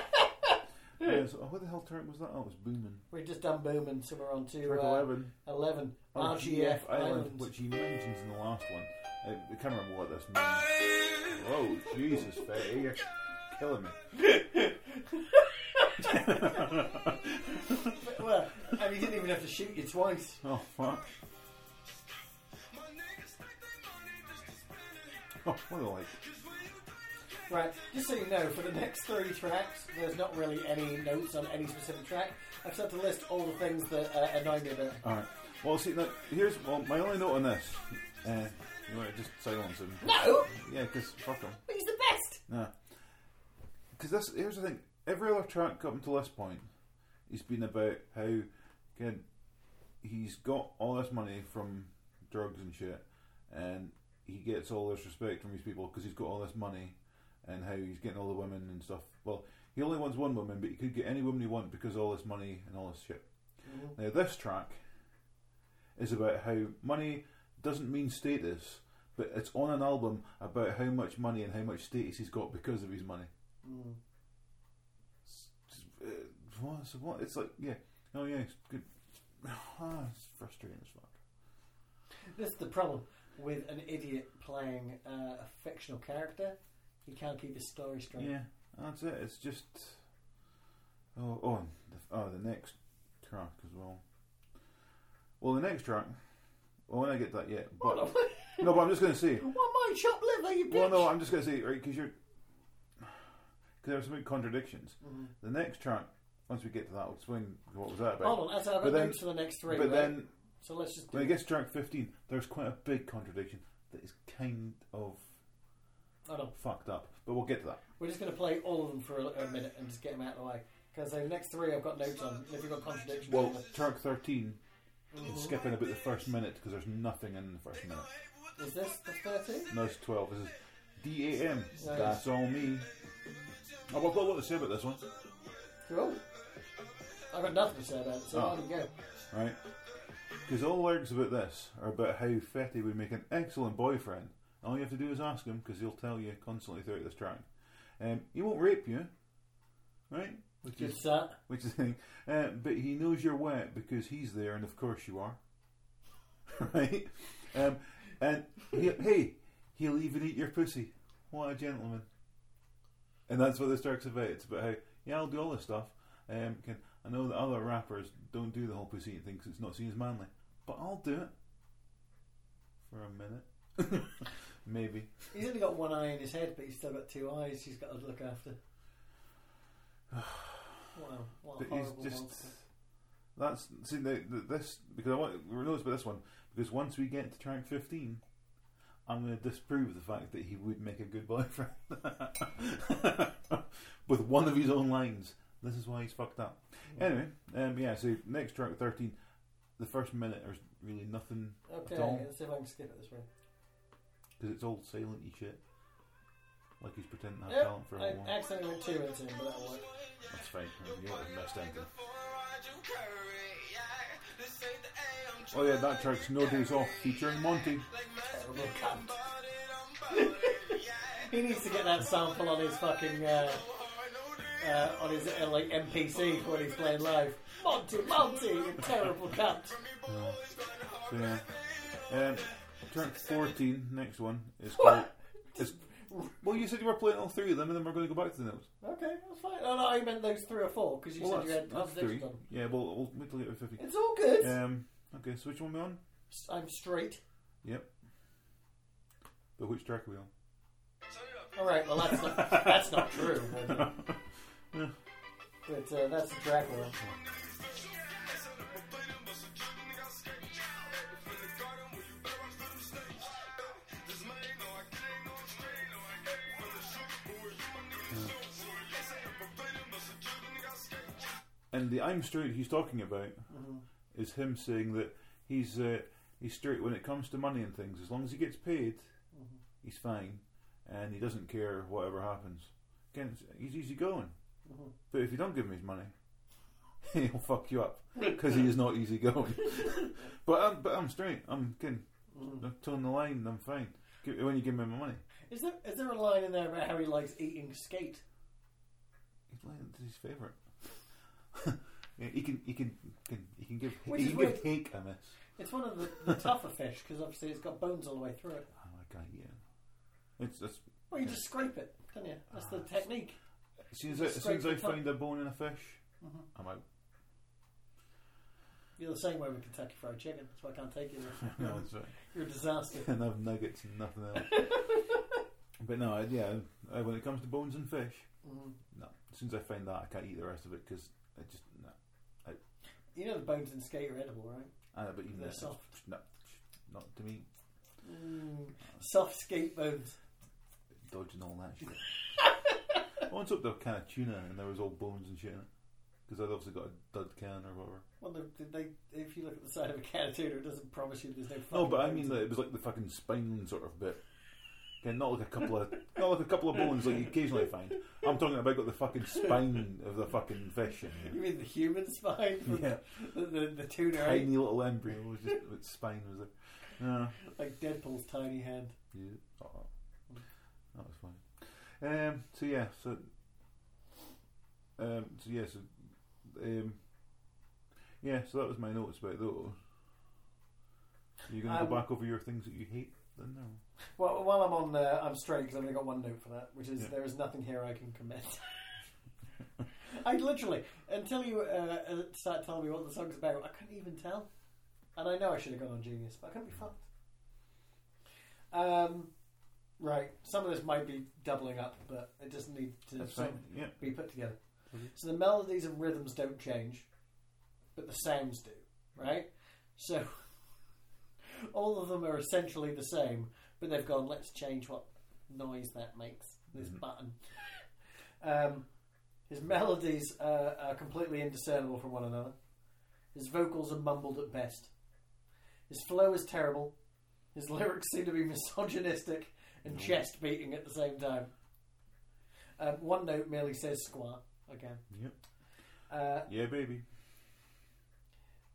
Yeah, so, oh, what the hell turn was that? Oh, it was Booming. We've just done Booming, so we're on to Track uh, eleven. eleven. R G F Island, which he mentions in the last one. I, I can't remember what this means. Oh, Jesus, Faye, you're killing me. But, well, and you didn't even have to shoot you twice. Oh, fuck. Oh, what a light. Right, just so you know, for the next three tracks, there's not really any notes on any specific track. I've had to list all the things that uh, annoy me about it. Alright. Well, see, now, here's well, my only note on this. Uh, you want to just silence him? No! Yeah, because fuck him. He's the best! No. because this, here's the thing, every other track up until this point has been about how again, he's got all this money from drugs and shit, and he gets all this respect from these people because he's got all this money, and how he's getting all the women and stuff. Well, he only wants one woman, but he could get any woman he wants because of all this money and all this shit. Mm-hmm. Now, this track is about how money doesn't mean status, but it's on an album about how much money and how much status he's got because of his money. Mm. It's, just, it, what, so what? It's like, yeah, oh yeah, it's good. Ah, it's frustrating as fuck. That's the problem with an idiot playing uh, a fictional character. He can't keep his story straight. Yeah, that's it. It's just oh, oh, the, oh, the next track as well. Well, the next track. Well, I won't get that yet. But no, but I'm just going to say. What my chop liver, you bitch? Well, no, I'm just going to say right because you're because there are some big contradictions. Mm-hmm. The next track. Once we get to that, I'll explain what was that about. Hold on, that's our news for the next three. But right? then, so let's just. Do when it gets to track fifteen, there's quite a big contradiction that is kind of fucked up. But we'll get to that. We're just going to play all of them for a, a minute and just get them out of the way because the next three I've got notes on. If you've got contradictions, well, track thirteen mm-hmm. is skipping about the first minute because there's nothing in the first minute. Is this the thirteen? No, it's twelve. This is D A M. No. That's all me. Oh, I've got a lot to say about this one. Cool. I've got nothing to say about it, so on oh. you go. Right. Because all lyrics about this are about how Fetty would make an excellent boyfriend. All you have to do is ask him, because he'll tell you constantly throughout this track. Um, he won't rape you, right? Which Good is that. Which is the thing. Uh, but he knows you're wet because he's there, and of course you are. Right? Um, and he'll, hey, he'll even eat your pussy. What a gentleman. And that's what this track's about. It's about how, yeah, I'll do all this stuff. Um, can, I know that other rappers don't do the whole pussy thing because it's not seen as manly, but I'll do it for a minute. Maybe he's only got one eye in his head, but he's still got two eyes he's got to look after. Wow, what a but horrible he's just monster. That's see the, the, this because I want we're nervous about this one because once we get to track fifteen, I'm going to disprove the fact that he would make a good boyfriend with one of his own lines. This is why he's fucked up. Mm. Anyway, um, yeah, so next track thirteen, the first minute, there's really nothing okay, at all. Okay, let's see if I can skip it this way. Because it's all silent-y shit. Like he's pretending to have yep, talent for a while. I accidentally went two minutes in, but that'll work. That's fine. You won't have missed anything. Oh yeah, that track's No Days Off featuring Monty. Terrible cunt. He needs to get that sample on his fucking... Uh, Uh, on his uh, like M P C when he's playing live. Monty, Monty, you're terrible cat. Yeah. So, yeah. Um, track fourteen, next one is called. Is, well, you said you were playing all three of them, and then we're going to go back to the notes. Okay, that's fine. Oh, no, I meant those three or four because you well, said you had that's three. Them. Yeah, well, we'll wait till we get to fifty. It's all good. Um, okay, so which one are we on? I'm straight. Yep. But which track are we on? All right. Well, that's not that's not true. Yeah. But uh, that's the track one. And the I'm straight he's talking about mm-hmm. is him saying that he's uh, he's straight when it comes to money and things. As long as he gets paid, mm-hmm. he's fine, and he doesn't care whatever happens. Again, he's easy going. But if you don't give him his money, he'll fuck you up because he is not easy going. but I'm, but I'm straight. I'm kidding. I'm toeing the line. I'm fine. When you give me my money, is there is there a line in there about how he likes eating skate? He's like it's his favourite. yeah, he can he can, can he can give Which he can give cake a miss. It's one of the, the tougher fish because obviously it's got bones all the way through it. Oh my god, yeah. It's it's. Well, you yeah. just scrape it, don't you? That's ah, the technique. As soon as, I, as, soon as I find a bone in a fish, mm-hmm. I'm out. You're the same way with Kentucky Fried Chicken. That's why I can't take you there. No, that's right. You're a disaster. And I have nuggets and nothing else. But no, yeah, when it comes to bones and fish, mm-hmm. no. As soon as I find that, I can't eat the rest of it because I just, no. I, you know the bones in skate are edible, right? I know, but even they're soft. No, not to me. Mm, soft skate bones. Dodging all that shit. Oh one's up to a can of tuna and there was all bones and shit in it. Because I've obviously got a dud can or whatever. Well, did they? If you look at the side of a can of tuna, it doesn't promise you there's no fucking... No, but I mean, like, it was like the fucking spine sort of bit. Okay, not like a couple of not like a couple of bones like you occasionally find. I'm talking about got the fucking spine of the fucking fish. You know? You mean the human spine? From yeah. The, the, the tuna. Tiny right? Little embryo was just its spine was there. No. Like Deadpool's tiny hand. Yeah. Oh, that was funny. Um. So yeah. So. Um. So yeah. So. Um. Yeah. So that was my notes about those. Are you going to go back over your things that you hate? Then no. Well, while I'm on, uh, I'm straight because I've only got one note for that, which is yeah. There is nothing here I can comment. I literally, until you uh, start telling me what the song's about, I couldn't even tell. And I know I should have gone on Genius, but I couldn't be fucked. Um, right, some of this might be doubling up, but it doesn't need to yeah. be put together. Mm-hmm. So the melodies and rhythms don't change, but the sounds do, right? So all of them are essentially the same. But they've gone, let's change what noise that makes, this mm-hmm. button. Um, his melodies uh, are completely indiscernible from one another. His vocals are mumbled at best. His flow is terrible. His lyrics seem to be misogynistic and chest beating at the same time. Um, one note merely says squat again. Yep. Uh, yeah, baby.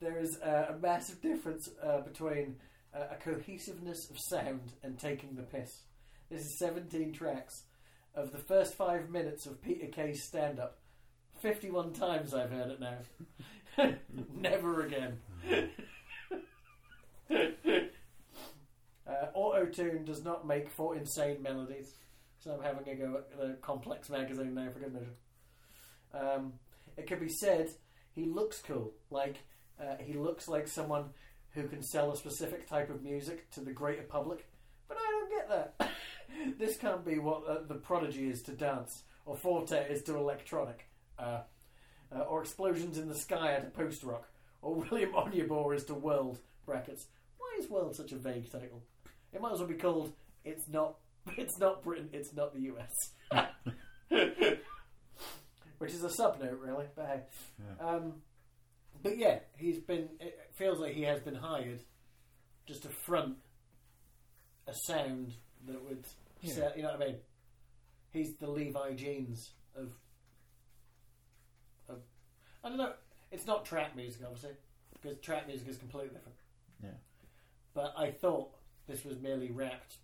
There is uh, a massive difference uh, between... Uh, a cohesiveness of sound and taking the piss. This is seventeen tracks of the first five minutes of Peter Kay's stand-up. fifty-one times I've heard it now. Never again. uh, Auto-tune does not make for insane melodies, so I'm having a go at the Complex magazine now for good measure. Um, it could be said he looks cool, like uh, he looks like someone who can sell a specific type of music to the greater public, but I don't get that. This can't be what uh, the Prodigy is to dance, or Forte is to electronic, uh, uh, or Explosions in the Sky are to post-rock, or William Onyebor is to World, brackets. Why is World such a vague title? It might as well be called It's Not It's Not Britain, It's Not the U S. Which is a sub-note, really, but hey. Yeah. Um, But yeah, he's been. It feels like he has been hired just to front a sound that would. Yeah. Sell, you know what I mean? He's the Levi Jeans of, of. I don't know. It's not trap music, obviously, because trap music is completely different. Yeah. But I thought this was merely rapped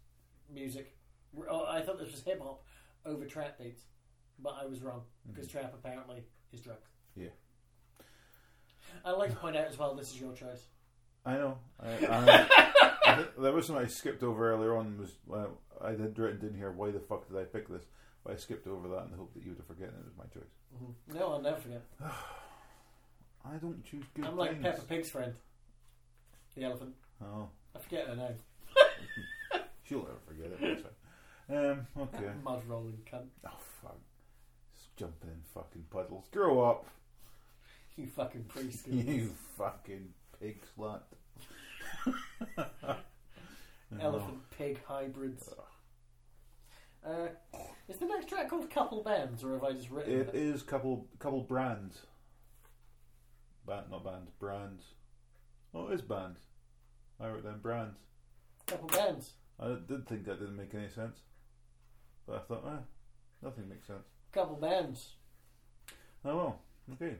music. Or I thought this was hip hop over trap beats, but I was wrong because mm-hmm. trap apparently is drugs. Yeah. I'd like to point out as well, this is your choice. I know. I, I, I think there was something I skipped over earlier on. Was well, I had written in here, why the fuck did I pick this? But I skipped over that in the hope that you would have forgotten it was my choice. Mm-hmm. No, I'll never forget. I don't choose good I'm like things. Peppa Pig's friend. The elephant. Oh. I forget her name. She'll never forget it. Um, okay. Mud rolling cunt. Oh, fuck. Just jumping in fucking puddles. Grow up. You fucking preschool. You fucking pig slut. Elephant pig hybrids. Uh, is the next track called Couple Bands, or have I just written it? It is Couple Couple Brands. Band, not band, brands. Oh, it is bands. I wrote down brands. Couple Bands. I did think that didn't make any sense. But I thought, eh, nothing makes sense. Couple Bands. Oh, well. Okay.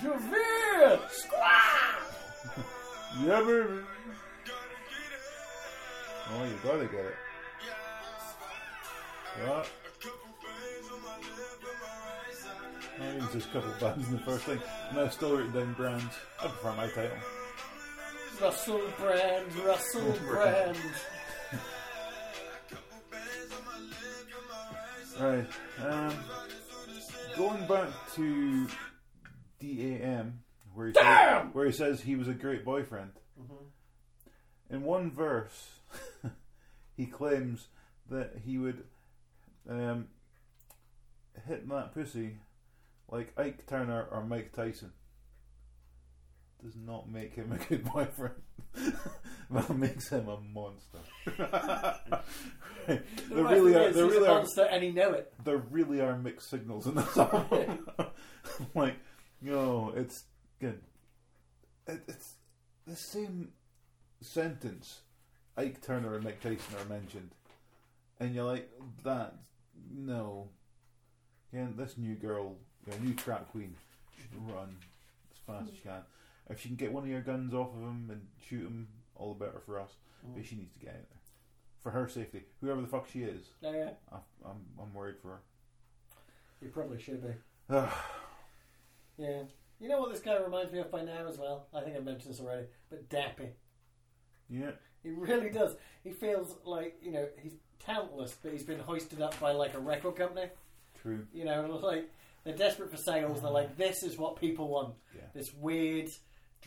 Javier! Squad! Yeah, baby! Oh, you gotta get it. What? I mean, just a couple bands in the first thing. And I've still written down brands. I prefer my title. Russell Brand, Russell Brand. Right, um... going back to D A M, where he, says, where he says he was a great boyfriend, mm-hmm. in one verse, he claims that he would um, hit that pussy like Ike Turner or Mike Tyson. Does not make him a good boyfriend. That makes him a monster. There the really are. There really a monster, are, and he knew it. There really are mixed signals in this album. Like, no, it's good. It, it's the same sentence. Ike Turner and Mick Tyson are mentioned, and you're like, that no. Again, this new girl, your new Trap Queen, should run as fast as she can. If she can get one of your guns off of him and shoot him, all the better for us. Mm. But she needs to get out of there for her safety. Whoever the fuck she is, yeah, yeah. I, I'm I'm worried for her. You probably should be. Yeah. You know what this guy reminds me of by now as well? I think I mentioned this already, but Dappy. Yeah. He really does. He feels like, you know, he's talentless, but he's been hoisted up by like a record company. True. You know, like they're desperate for sales. They're like, this is what people want. Yeah. This weird,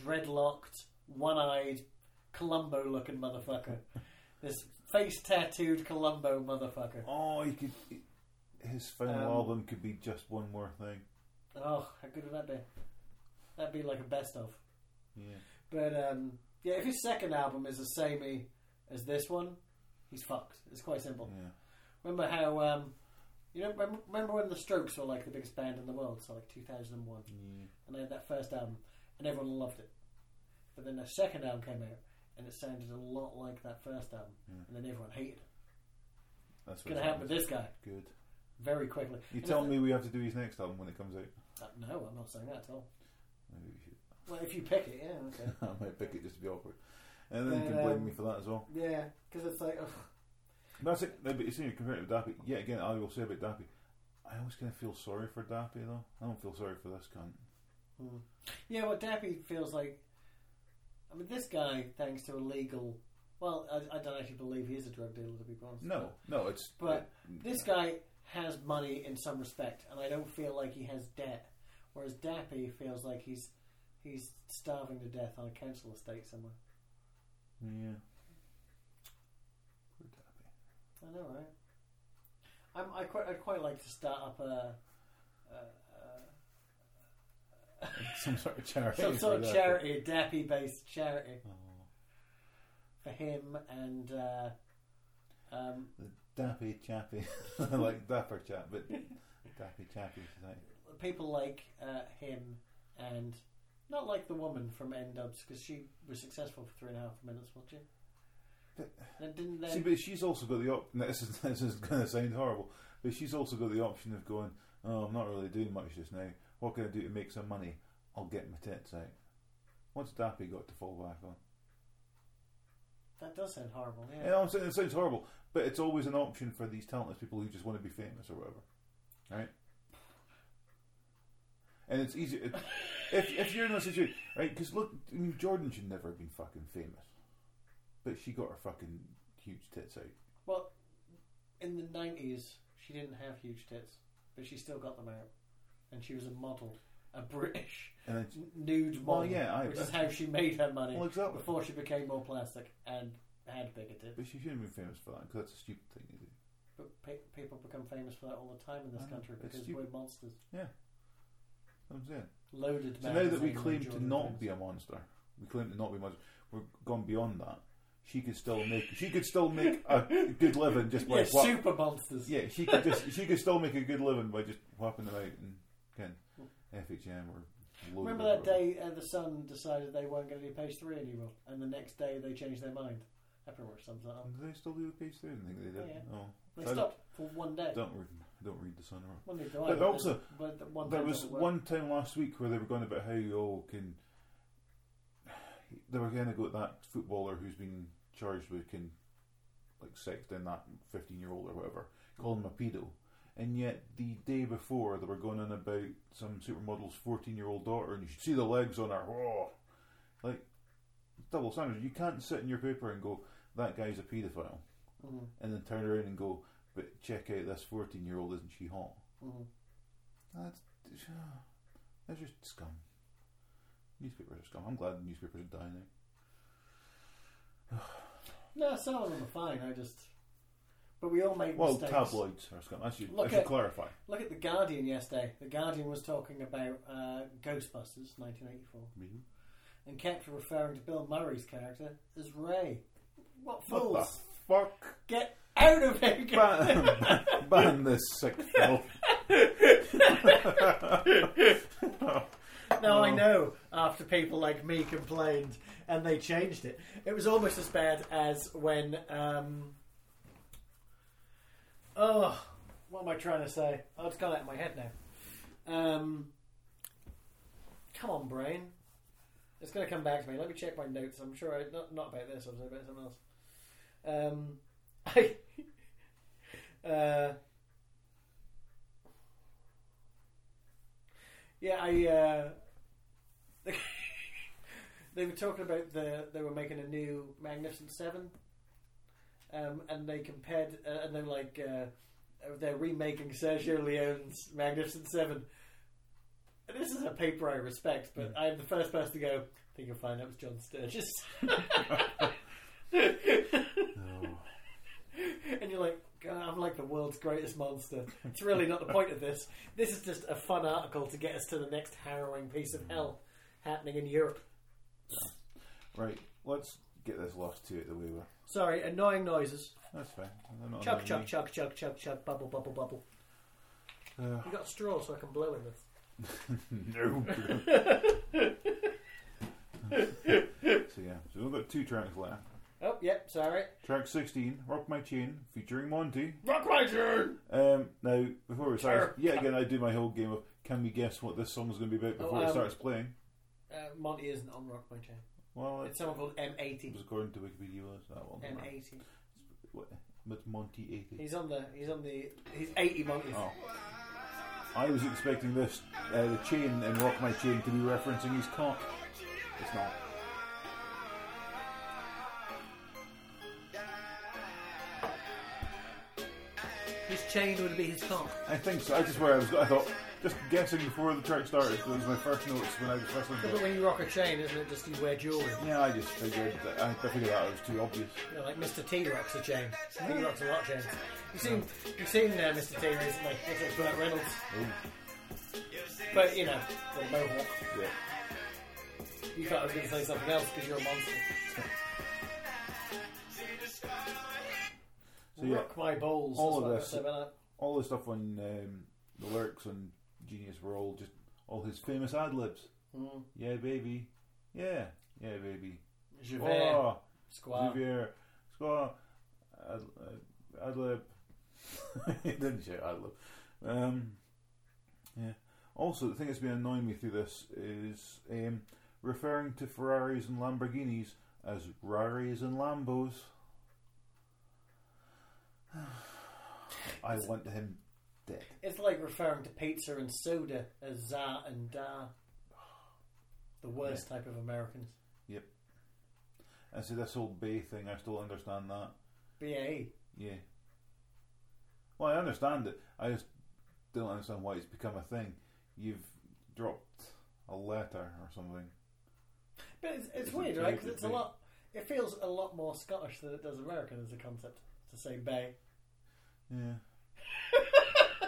dreadlocked, one-eyed, Columbo-looking motherfucker. This face-tattooed Columbo motherfucker. Oh, he could. He, his final um, album could be just one more thing. Oh, how good would that be? That'd be like a best of. Yeah. But um, yeah, if his second album is the samey as this one, he's fucked. It's quite simple. Yeah. Remember how? Um, You know, remember when the Strokes were like the biggest band in the world, so like two thousand one, yeah. And they had that first album, and everyone loved it. But then their second album came out, and it sounded a lot like that first album, yeah. And then everyone hated it. That's what's going to happen with this guy. Good. Very quickly. You tell me we have to do his next album when it comes out. Uh, no, I'm not saying that at all. Maybe we should. Well, if you pick it, yeah, okay. I might pick it just to be awkward, and then you can blame um, me for that as well. Yeah, because it's like. Ugh. That's it. But you see, compared to Dappy, yeah. Again, I will say about Dappy, I always kind of feel sorry for Dappy though. I don't feel sorry for this cunt. Mm. Yeah, well, Dappy feels like. I mean, this guy, thanks to illegal. Well, I, I don't actually believe he is a drug dealer, to be honest. No, but, no, it's. But it, this guy has money in some respect, and I don't feel like he has debt. Whereas Dappy feels like he's he's starving to death on a council estate somewhere. Yeah. I know, right? I'm, I quite, I'd quite like to start up a, a, a some sort of charity, some sort of charity, Dappy-based charity oh. for him and uh, um, the Dappy Chappy, like Dapper Chap, but Dappy Chappy. People like uh, him and not like the woman from N-Dubs because she was successful for three and a half minutes, wasn't she? But, didn't they... See, but she's also got the option. This is, this is going to sound horrible, but she's also got the option of going, oh, I'm not really doing much just now. What can I do to make some money? I'll get my tits out. What's Dappy got to fall back on? That does sound horrible, yeah. Yeah, I'm saying it sounds horrible, but it's always an option for these talentless people who just want to be famous or whatever, right? And it's easy it, if if you're in that situation, right? Because look, I mean, Jordan should never have been fucking famous. But she got her fucking huge tits out. Well, in the nineties, she didn't have huge tits, but she still got them out. And she was a model, a British and then, nude model, well, yeah, I, which is how she made her money well, exactly. Before she became more plastic and had bigger tits. But she shouldn't be famous for that, because that's a stupid thing to do. But pe- people become famous for that all the time in this I country, know, because we're monsters. Yeah. That's it. Loaded so now that we claim to not things. Be a monster, we claim to not be a monster, we're gone beyond that. She could still make. She could still make a good living just by yeah, wha- super monsters. Yeah, she could just. She could still make a good living by just whapping them out and again, F H M or. Remember that day uh, the Sun decided they weren't going to do Page Three anymore, and the next day they changed their mind. I pretty much sums that up. Did they still do Page Three? I don't think they did. Yeah. Oh. They so stopped for one day. Don't read. Don't read the Sun. One day but also, one there was one time last week where they were going about how you all can. They were going to go at that footballer who's been charged with can like sexting that fifteen year old or whatever, call him a pedo, and yet the day before they were going on about some supermodel's fourteen year old daughter and you should see the legs on her. Whoa. Like double standards. You can't sit in your paper and go that guy's a paedophile mm-hmm. and then turn around and go but check out this fourteen year old, isn't she hot? Mm-hmm. that's that's just scum. Newspapers are scum. I'm glad the newspapers are dying now. No, some of them are fine. I just, but we all make well, mistakes. Well, tabloids are scum. I should, I should at, clarify. Look at The Guardian yesterday. The Guardian was talking about uh, Ghostbusters, nineteen eighty-four. Really? and kept referring to Bill Murray's character as Ray. What fools! What the fuck? Get out of here! Ban, ban this sick film. Now, oh. I know, after people like me complained and they changed it, it was almost as bad as when, um, oh, what am I trying to say? Oh, it's gone out of my head now. Um, come on, brain. It's going to come back to me. Let me check my notes. I'm sure I, not, not about this, I'm about something else. Um, I, uh, Yeah, I. Uh, they, they were talking about the. They were making a new Magnificent Seven, um, and they compared, uh, and they're like, uh, they're remaking Sergio Leone's Magnificent Seven. And this is a paper I respect, but yeah. I'm the first person to go, I think you'll find that was John Sturges. No. And you're like, God, I'm like the world's greatest monster. It's really not the point of this. This is just a fun article to get us to the next harrowing piece of hell happening in Europe. Right, let's get this lost to it the way we're... Sorry, annoying noises. That's fine. Chug, chug, chug, chug, chug, chug, bubble, bubble, bubble. Uh, you got a straw so I can blow in this. No. So yeah, so we've got two tracks left. Oh, yep, sorry. Track sixteen, Rock My Chain, featuring Monty. Rock My Chain! Um, now, before we start, yeah, again, I do my whole game of can we guess what this song's going to be about before oh, um, it starts playing? Uh, Monty isn't on Rock My Chain. Well, it's, it's someone called M eighty. It was according to Wikipedia, was that one? M eighty. What? But Monty eighty. He's on the, he's on the, he's eighty Monty. Oh. I was expecting this, uh, the chain in Rock My Chain to be referencing his cock. It's not. His chain would be his cock. I think so. I just where I was. I thought just guessing before the track started. It was my first notes when I was first listening. But when you rock a chain, isn't it just you wear jewellery? Yeah, I just figured. That, I figured that it was too obvious. Yeah, like Mister T rocks a chain. He rocks a lot of chains. You've seen, yeah. you've seen uh, Mister T recently. It's like Burt Reynolds. Ooh. But you know, the mohawk. Yeah. You thought I was going to say something else because you're a monster. So, yeah, rock my balls. All of this, all the stuff on um, the lyrics on Genius were all just all his famous ad libs. Mm. Yeah, baby. Yeah, yeah, baby. Je vais. Squat. Je vais. Squat. Ad, uh, ad lib. He didn't shout ad lib. Um, yeah. Also, the thing that's been annoying me through this is um, referring to Ferraris and Lamborghinis as Raris and Lambos. I want him dead. It's like referring to pizza and soda as za and da. The worst yeah. type of Americans. Yep. And see, this whole bae thing, I still understand that. B A E? Yeah. Well, I understand it. I just don't understand why it's become a thing. You've dropped a letter or something. But it's, it's, it's weird, right? Because it's a lot... It feels a lot more Scottish than it does American as a concept to say bae. Yeah.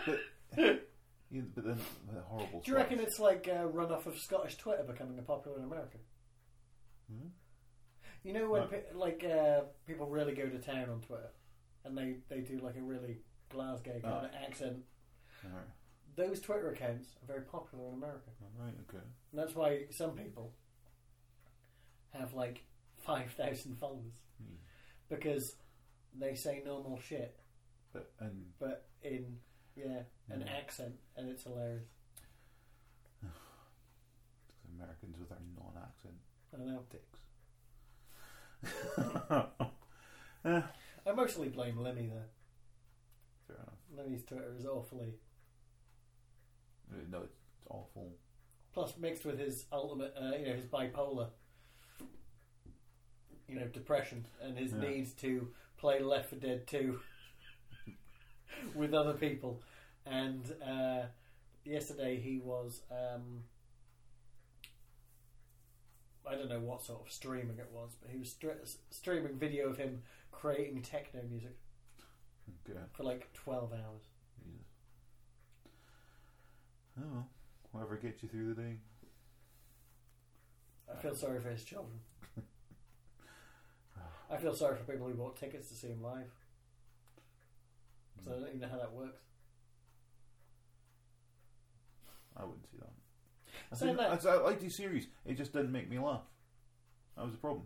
but, yeah, but then the horrible. Do you reckon it's like a runoff of Scottish Twitter becoming popular in America? Hmm? You know when no. pe- like uh, people really go to town on Twitter, and they, they do like a really Glasgow kind of accent. Right. Those Twitter accounts are very popular in America. Right. Okay. And that's why some people have like five thousand followers hmm. because they say normal shit. But, and but in yeah an yeah. accent, and it's hilarious. It's Americans with our non-accent. I know. Dicks. uh, I mostly blame Lemmy though. Fair enough. Lemmy's Twitter is awfully. No, it's awful. Plus, mixed with his ultimate, uh, you know, his bipolar, you know, depression, and his yeah. need to play Left four Dead two. With other people, and uh, yesterday he was, um, I don't know what sort of streaming it was, but he was st- streaming video of him creating techno music okay. for like twelve hours. Jesus. Oh, whatever gets you through the day. I feel sorry for his children. I feel sorry for people who bought tickets to see him live. Because mm. I don't even know how that works. I wouldn't see that. I, so think, that I, I liked his series. It just didn't make me laugh. That was the problem.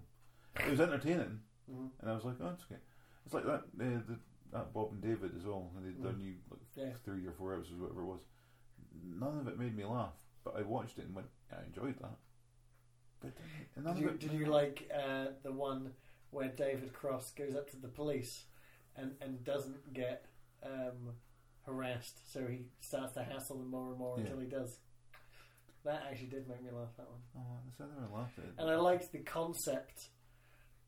It was entertaining, mm-hmm. and I was like, "Oh, it's okay." It's like that. Uh, the, that Bob and David as well. And they'd mm. done you like yeah. three or four episodes, whatever it was. None of it made me laugh, but I watched it and went, yeah, "I enjoyed that." But did, did you, did you like uh, the one where David Cross goes up to the police and and doesn't get um, harassed, so he starts to hassle them more and more yeah. until he does? That actually did make me laugh, that one. Oh, that's how they laughed at it. And I liked the concept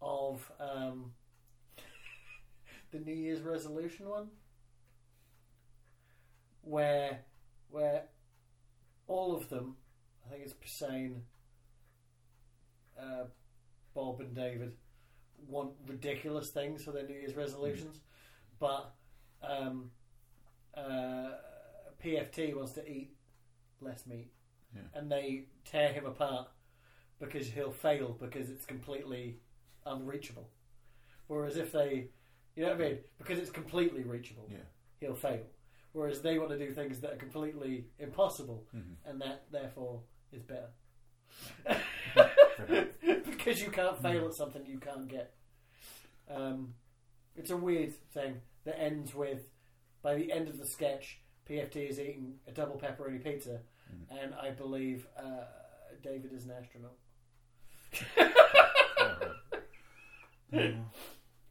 of um, the New Year's resolution one, where where all of them, I think it's Persane, uh, Bob and David, want ridiculous things for their New Year's resolutions, mm. but um, uh, P F T wants to eat less meat. Yeah. And they tear him apart because he'll fail because it's completely unreachable. Whereas if they, you know what I mean, because it's completely reachable, yeah. he'll fail. Whereas they want to do things that are completely impossible, mm-hmm. and that therefore is better because you can't fail yeah. at something you can't get. Um, it's a weird thing that ends with, by the end of the sketch, P F T is eating a double pepperoni pizza. Mm. And I believe uh, David is an astronaut. oh, right. um,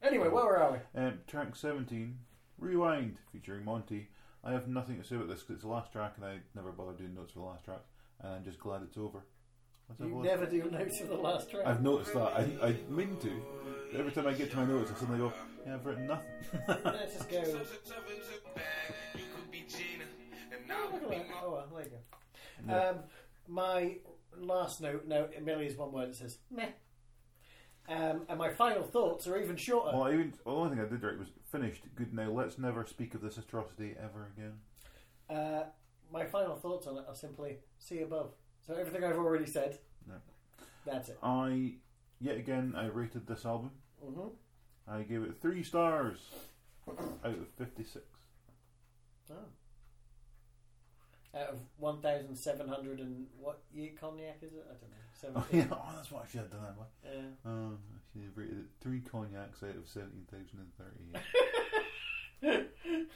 anyway, well, where are we? Um, track seventeen, Rewind, featuring Monty. I have nothing to say about this because it's the last track and I never bothered doing notes for the last track. And I'm just glad it's over. What's you never do notes for the last track. I've noticed that. I, I mean to. Every time I get to my notes, I suddenly go, yeah, I've written nothing. Let's just go. You could be Gina. Oh, look at that. Oh, well, there you go. Yeah. Um, my last note, no, it merely is one word that says meh. Um, and my final thoughts are even shorter. Well, I even, well, the only thing I did right was finished. Good, now let's never speak of this atrocity ever again. Uh, my final thoughts on it are simply see above. So everything I've already said. No. That's it. I, yet again, I rated this album. Mm-hmm. I gave it three stars out of fifty-six. Oh. Out of one thousand seven hundred and what year cognac is it? I don't know. seventeen. Oh, yeah. Oh, that's what I should have done that one. Yeah. Um, I should have rated three cognacs out of seventeen thousand thirty-eight.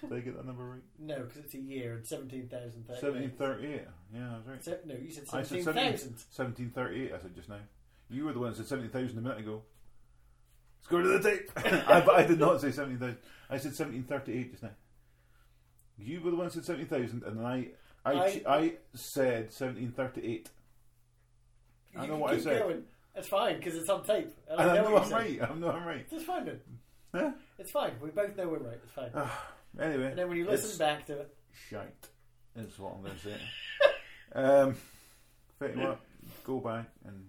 Did I get that number right? No, because it's a year and seventeen thousand thirty-eight. seventeen thirty-eight. Yeah, I was right. Se- no, you said seventeen thousand. I said seventeen thirty-eight, I said just now. You were the one that said seventeen thousand a minute ago. Let's go to the tape. I, but I did not say seventeen thousand. I said seventeen thirty-eight just now. You were the one that said seventeen thousand and then I... I, I, I said seventeen thirty-eight. I know what I said. Going. It's fine because it's on tape. And and I know, I know I'm right. I know I'm right. It's fine then. Huh? It's fine. We both know we're right. It's fine. Anyway. And then when you listen back to it. Shite. That's what I'm going to say. um, Fetty Wap, go back and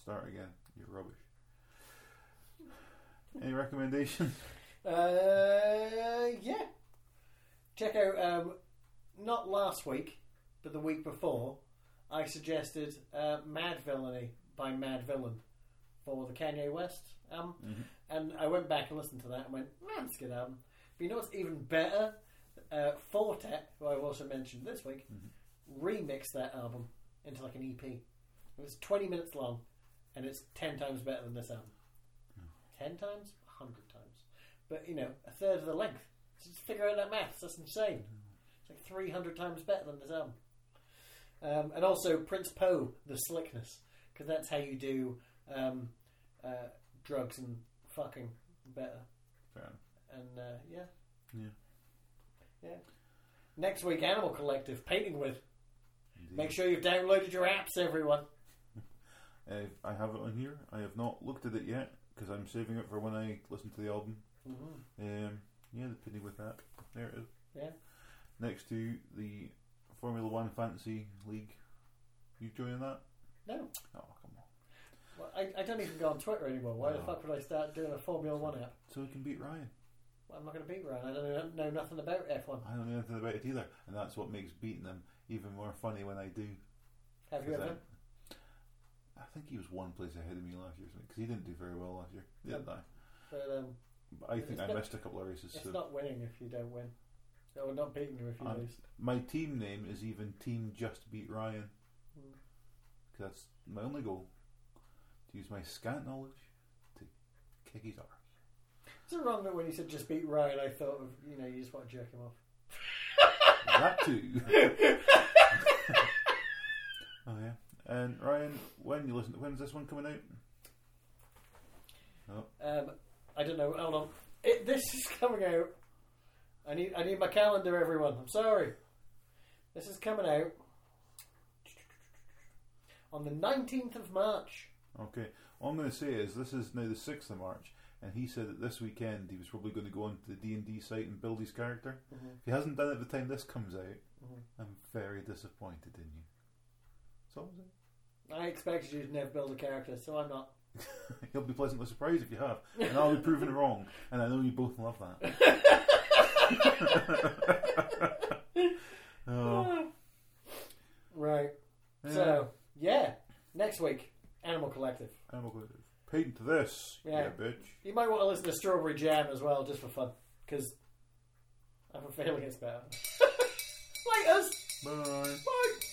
start again. You're rubbish. Any recommendations? Uh, yeah. Check out... Um, Not last week, but the week before, I suggested uh, Mad Villainy by Mad Villain for the Kanye West album. Mm-hmm. And I went back and listened to that and went, man, it's a good album. But you know what's even better? Uh, Fortet, who I've also mentioned this week, mm-hmm. remixed that album into like an E P. It was twenty minutes long and it's ten times better than this album. Mm. ten times? one hundred times. But, you know, a third of the length. Just figure out that maths. That's insane. Mm-hmm. It's like three hundred times better than this album. Um, and also Prince Po, The Slickness, because that's how you do um, uh, drugs and fucking better. Fair. And uh, yeah. Yeah. Yeah. Next week, Animal Collective, Painting With. Indeed. Make sure you've downloaded your apps, everyone. uh, I have it on here. I have not looked at it yet, because I'm saving it for when I listen to the album. Mm-hmm. Um, yeah, the Painting With app. There it is. Yeah. Next to the Formula One Fantasy League. You joining that? No. Oh, come on. Well, I, I don't even go on Twitter anymore. Why no. the fuck would I start doing a Formula One app? So we can beat Ryan. Well, I'm not going to beat Ryan. I don't know nothing about F one. I don't know nothing about it either. And that's what makes beating them even more funny when I do. Have you ever? I think he was one place ahead of me last year, because he didn't do very well last year, didn't I? But, um, but I think I not, missed a couple of races. It's so. Not winning if you don't win. No, not beating you if you and lose. My team name is even Team Just Beat Ryan. Mm. That's my only goal. To use my scant knowledge to kick his arse. It's a wrong that when you said Just Beat Ryan, I thought of, you know, you just want to jerk him off. That too. Oh yeah. And Ryan, when you listen to, when's this one coming out? Oh. Um, I don't know. Hold on. It, this is coming out. I need I need my calendar, everyone. I'm sorry. This is coming out on the nineteenth of March. Okay. All I'm going to say is this is now the sixth of March, and he said that this weekend he was probably going to go onto the D and D site and build his character. Mm-hmm. If he hasn't done it by the time this comes out, mm-hmm. I'm very disappointed in you. So what was it? I expected you to never build a character, so I'm not. He'll be pleasantly surprised if you have, and I'll be proven wrong, and I know you both love that. Oh. Right. Yeah. So yeah, next week, Animal Collective. Animal Collective. Paint this. Yeah. Yeah, bitch. You might want to listen to Strawberry Jam as well, just for fun, because I have a feeling it's better. Like us. Bye. Bye.